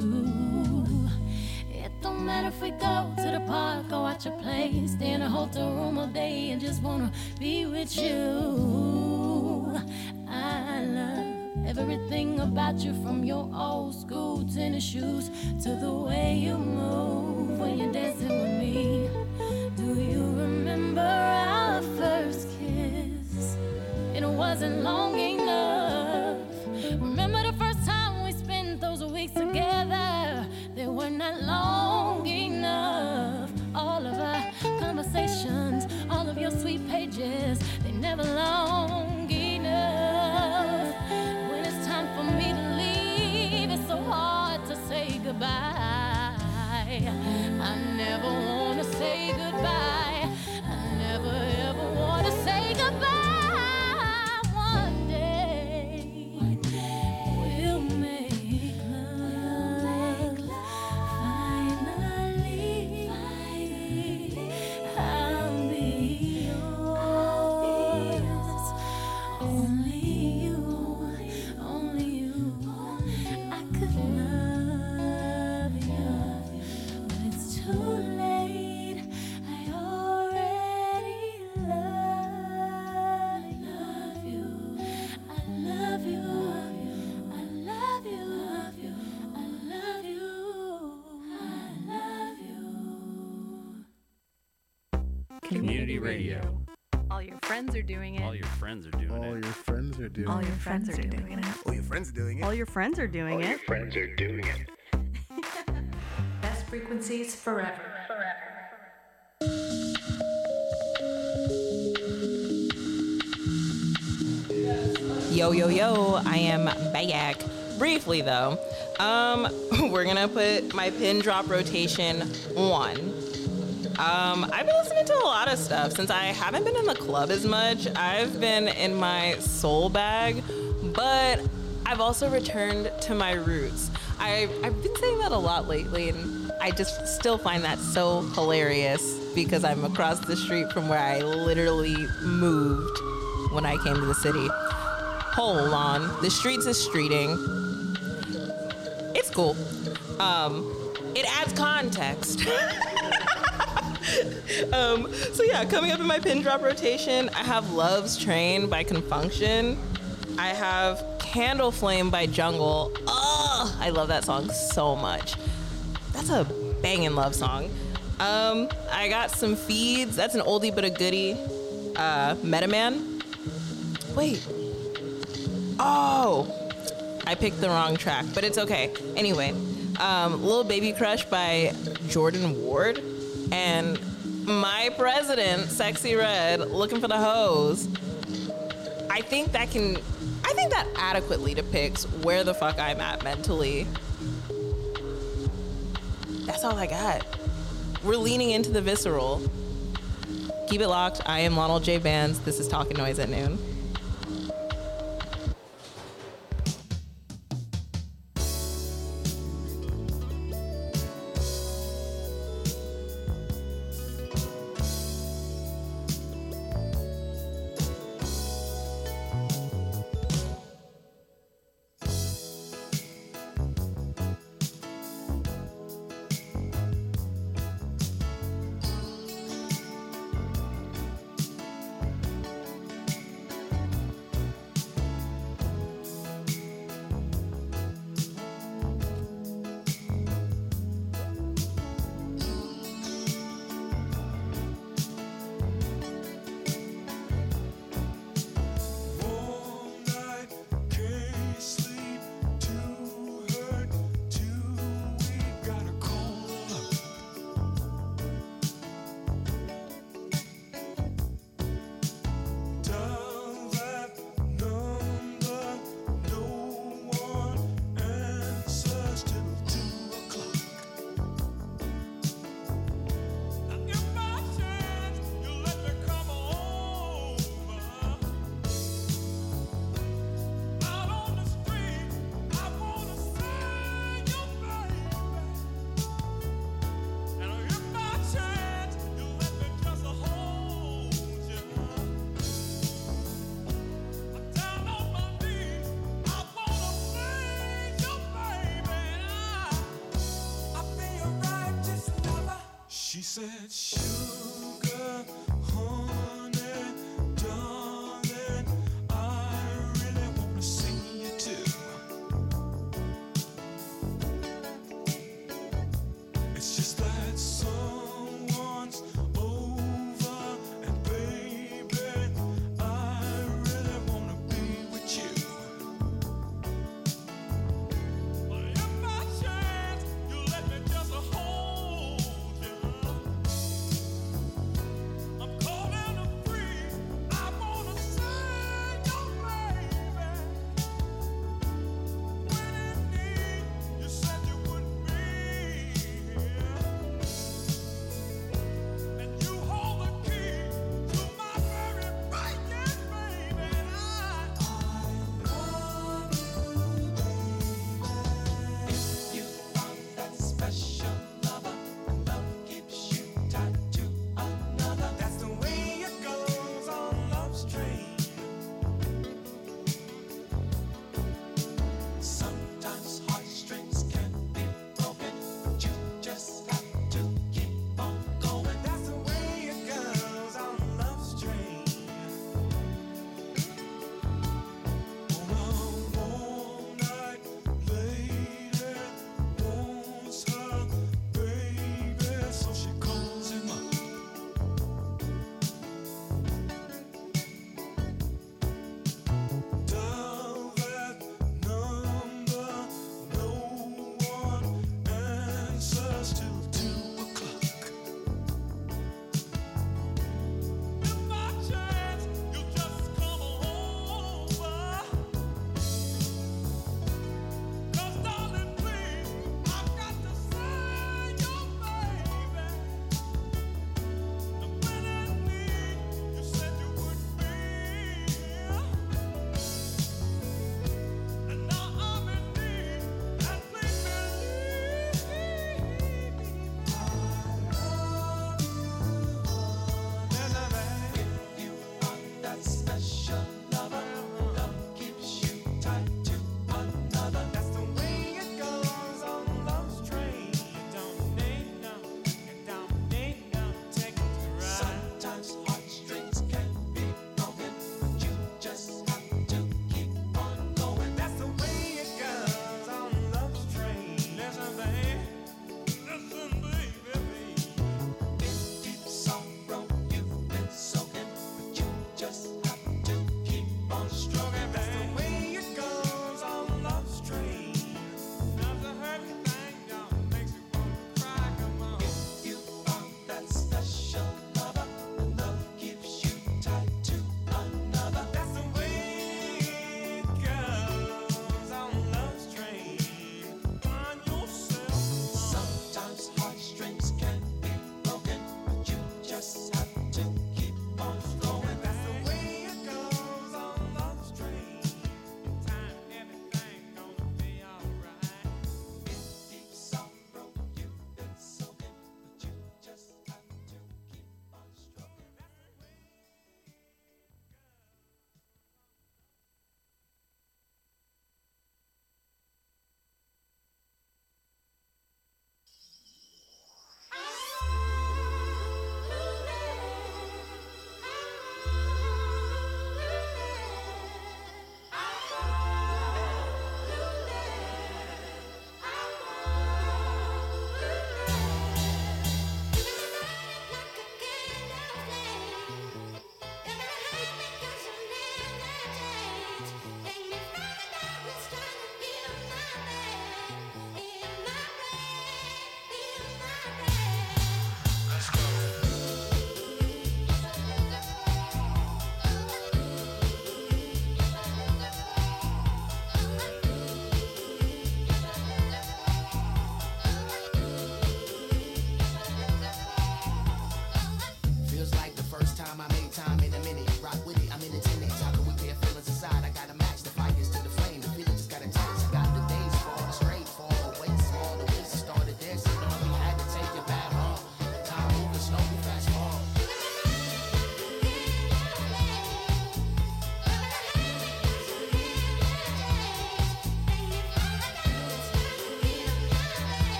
It don't matter if we go to the park or watch a play, stay in a hotel room all day and just wanna be with you. I love everything about you, from your old school tennis shoes to the way you move when you're dancing with me. Do you remember our first kiss? It wasn't long enough. Remember the first time we spent those weeks together? They were not long enough. All of our conversations, all of your sweet pages, they never long enough. When it's time for me to leave, it's so hard to say goodbye. I never want to say goodbye. I never ever want to say goodbye. Community radio. All your friends are doing it. All your friends are doing it. All your friends are doing it. All your friends are doing it. All your friends are doing it. All your friends are doing it. All your friends are doing it. Best frequencies forever. Yo, yo, yo. I am back. Briefly, though. We're going to put my pin drop rotation on. I've been listening to a lot of stuff. Since I haven't been in the club as much, I've been in my soul bag, but I've also returned to my roots. I've been saying that a lot lately, and I just still find that so hilarious because I'm across the street from where I literally moved when I came to the city. Hold on. The streets is streeting. It's cool. It adds context. So yeah, coming up in my pin drop rotation, I have Love's Train by Confunction. I have Candle Flame by Jungle. Oh, I love that song so much. That's a banging love song. I got some feeds. That's an oldie but a goodie. Meta Man. Wait. Oh, I picked the wrong track, but it's okay. Anyway, Little Baby Crush by Jordan Ward. And my president, Sexy Red, Looking for the Hoes. I think that adequately depicts where the fuck I'm at mentally. That's all I got. We're leaning into the visceral. Keep it locked. I am Lionel J. Vance. This is Talk and Noise at Noon. said, sugar, honey, darling, I really want to see you too. It's just that someone's over, and baby, I really want to be with you. Well, if by chance you let me just hold you.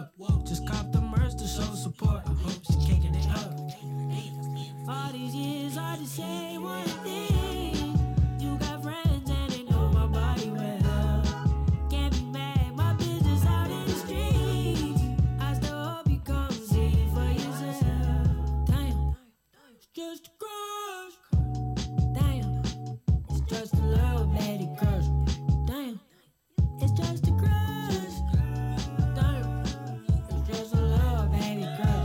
up. Just cop the merch to show support. I hope she's kicking it up. All these years, I just say one thing. You got friends and they know my body well. Can't be mad, my business out in the streets. I still hope you come see it for yourself. Damn, it's just a crush. Damn, it's just a little baby crush. Damn, it's just a crush. Damn, it's just a little baby crush.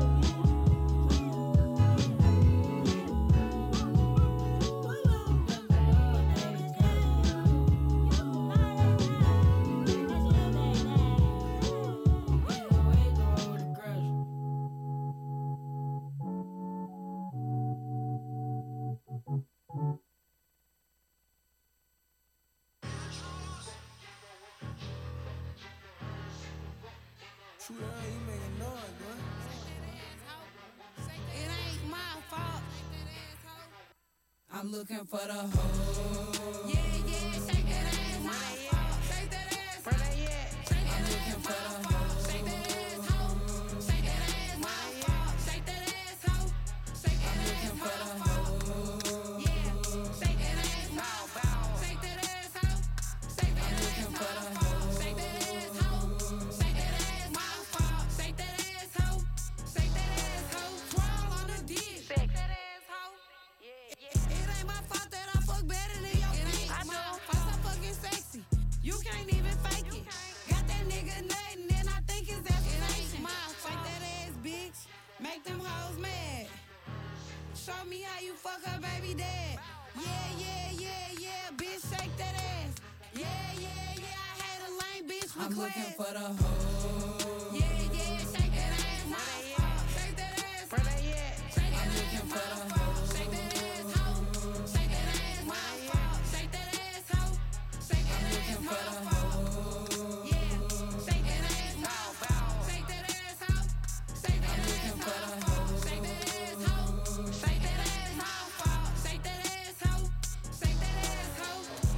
Shooter, you making noise, boy. It ain't my fault. I'm looking for the hoe. Yeah, yeah, shake that ass, my fault. Shake that ass, bro. Shake that ass, my fault. Shake that ass, hoe. Shake that ass, my fault. Shake that ass, hoe. Shake that ass, my fault. Yeah, shake that ass, my fault. Shake that ass, hoe. Shake that ass, my fault. You can't even fake it. Got that nigga nothing, and I think it's affirmation. Fuck that ass, bitch. Make them hoes mad. Show me how you fuck her baby dad. Yeah, yeah, yeah, yeah, bitch, shake that ass. Yeah, yeah, yeah, I hate a lame bitch with I'm class. Looking for the hoe. Yeah, yeah, shake that ass. My fault. Shake that ass. Shake that ass. I'm looking for the hoe.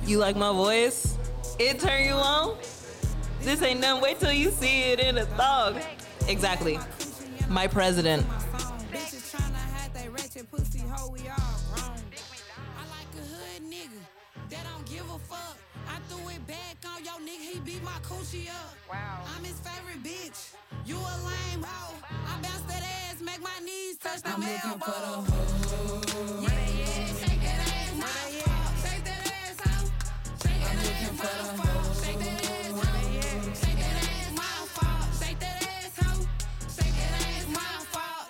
You like my voice? It turn you on? This ain't nothing. Wait till you see it in a thong. Exactly. My president. Bitches tryna hide they ratchet pussy hoe, we all wrong. I like a hood nigga that don't give a fuck. I threw it back on your nigga, he beat my coochie up. Wow. I'm his favorite bitch. You a lame hoe. I bounce that ass, make my knees touch them elbows. Yeah, yeah, shake that ass, my fault. Shake that ass, hoe. Shake that ass, my fault. Shake that ass, hoe. Shake that ass, my fault. Shake that ass, hoe. Shake that ass, my fault.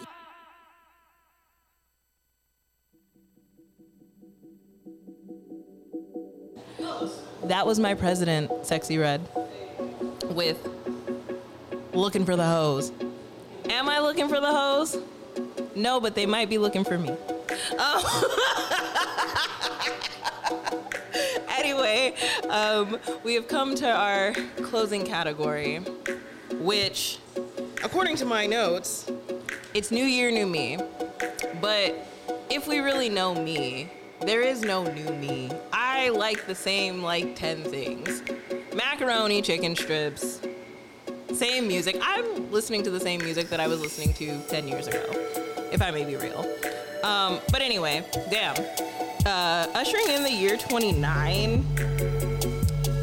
That was my president, Sexy Red, with looking for the hoes. Am I looking for the hoes? No, but they might be looking for me. Anyway, we have come to our closing category, which, according to my notes, it's New Year, New Me. But if we really know me, there is no new me. I like the same, 10 things. Macaroni, chicken strips, same music. I'm listening to the same music that I was listening to 10 years ago, if I may be real. But anyway, damn. Ushering in the year 29,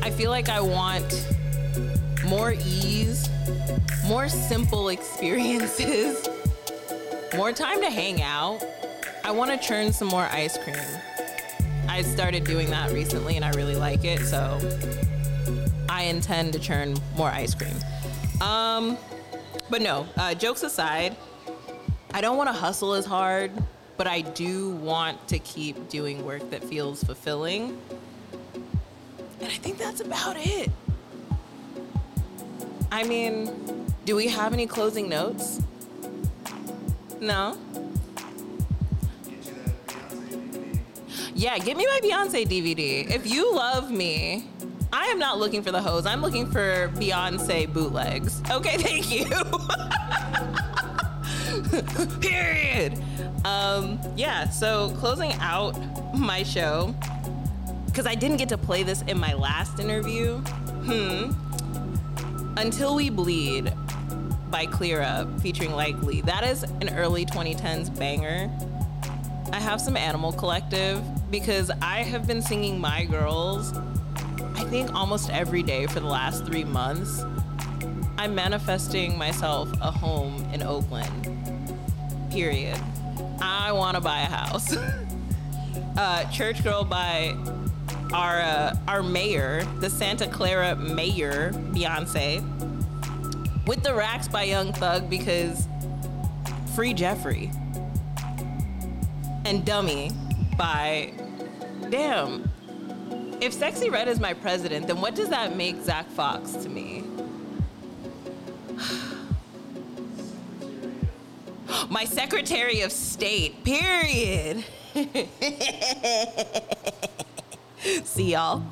I feel like I want more ease, more simple experiences, more time to hang out. I want to churn some more ice cream. I started doing that recently and I really like it, so I intend to churn more ice cream. But no, jokes aside, I don't want to hustle as hard, but I do want to keep doing work that feels fulfilling. And I think that's about it. I mean, do we have any closing notes? No? Yeah, get me my Beyoncé DVD. If you love me, I am not looking for the hoes. I'm looking for Beyoncé bootlegs. Okay, thank you. Period. So closing out my show, because I didn't get to play this in my last interview. Until We Bleed by Kleerup featuring Lykke Li. That is an early 2010s banger. I have some Animal Collective because I have been singing My Girls, I think, almost every day for the last 3 months. I'm manifesting myself a home in Oakland, period. I want to buy a house. Church Girl by our mayor, the Santa Clara mayor, Beyoncé. With the Racks by Young Thug because Free Jeffrey. And Dummy by, damn. If Sexy Red is my president, then what does that make Zach Fox to me? My Secretary of State, period. See y'all.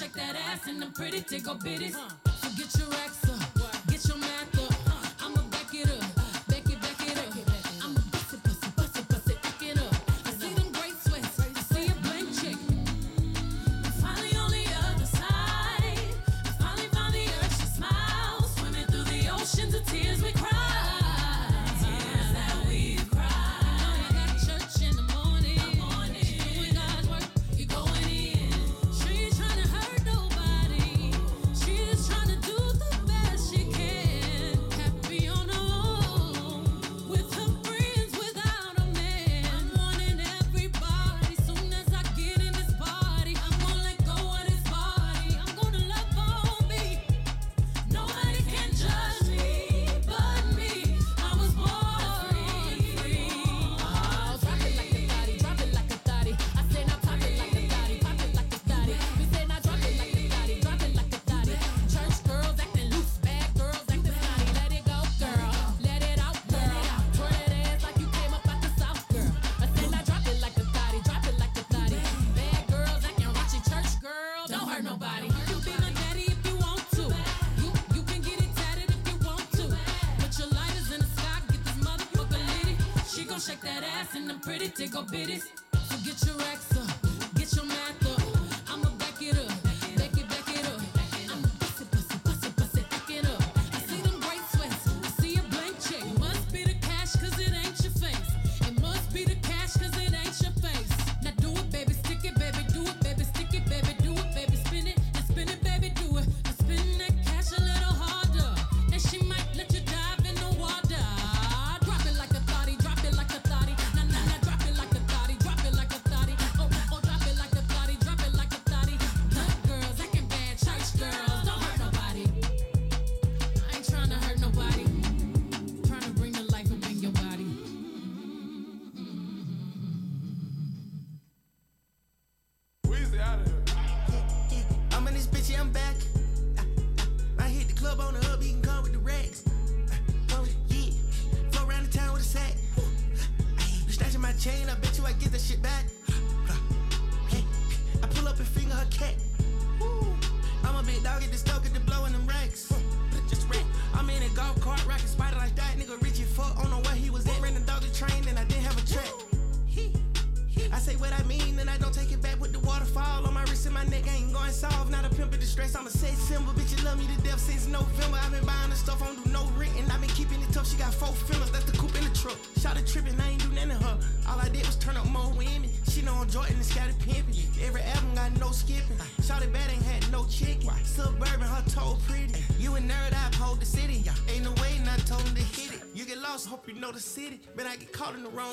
shake that ass and them pretty tickle bitties. So get your racks up, get your math up. I'ma back it up, back it, back it up. I'ma bust it, bust it, bust it, bust it, back it up. I see them great sweats, I see a blank chick. I finally on the other side, I finally found the urge to smile. Swimming through the oceans of tears we cry.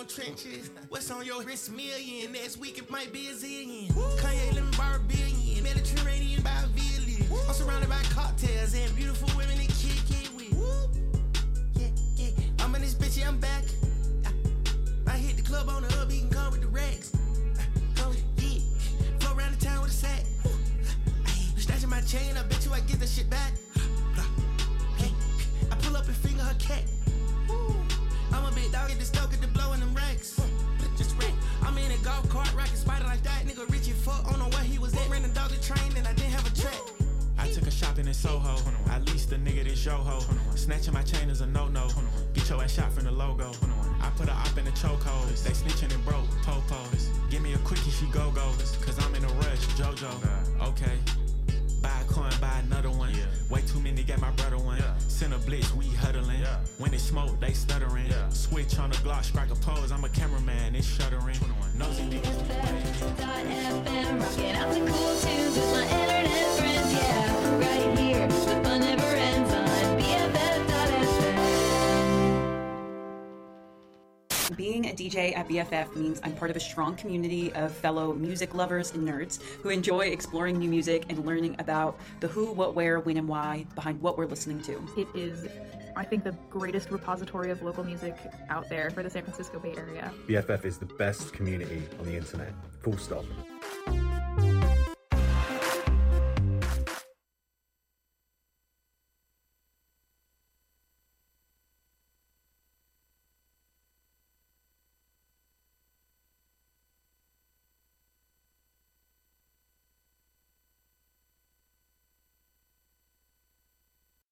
Trenches. What's on your wrist? Million. Next week it might be a zillion. Woo. Kanye let me borrow a billion. Mediterranean by a village. Woo. I'm surrounded by cocktails and beautiful women and kid with. Yeah, yeah. I'm in this bitch, yeah, I'm back. I hit the club on the hub, he can come with the racks. Go, yeah. Flow around the town with a sack. Snatching my chain, I bet you I get the shit back. Hey. I pull up and finger her cat. I'm a big dog, get the stoke, get the blow in them racks. Just wreck. I'm in a golf cart, rocking spider like that. Nigga, Richie fuck, I don't know where he was at. Ran a dog to train and I didn't have a track. I took a shopping in Soho. I leased a nigga this yo-ho. Snatching my chain is a no-no. Get your ass shot from the logo. I put a op in the chokehold. They snitching and broke, popos. Give me a quickie, she go-go. Cause I'm in a rush, Jojo. Okay. Buy a coin, buy another one. Yeah. Way too many got my brother one. Yeah. Send a blitz, we huddling. Yeah. When it smoke, they stuttering. Yeah. Switch on the Glock, strike a pose. I'm a cameraman, it's shuddering. Nosy niggas be waiting. Rockin' out the cool tunes with my internet friends. Yeah, right here, the fun never ends on BFF.FM. Being a DJ at BFF means I'm part of a strong community of fellow music lovers and nerds who enjoy exploring new music and learning about the who, what, where, when, and why behind what we're listening to. It is, I think, the greatest repository of local music out there for the San Francisco Bay Area. BFF is the best community on the internet. Full stop.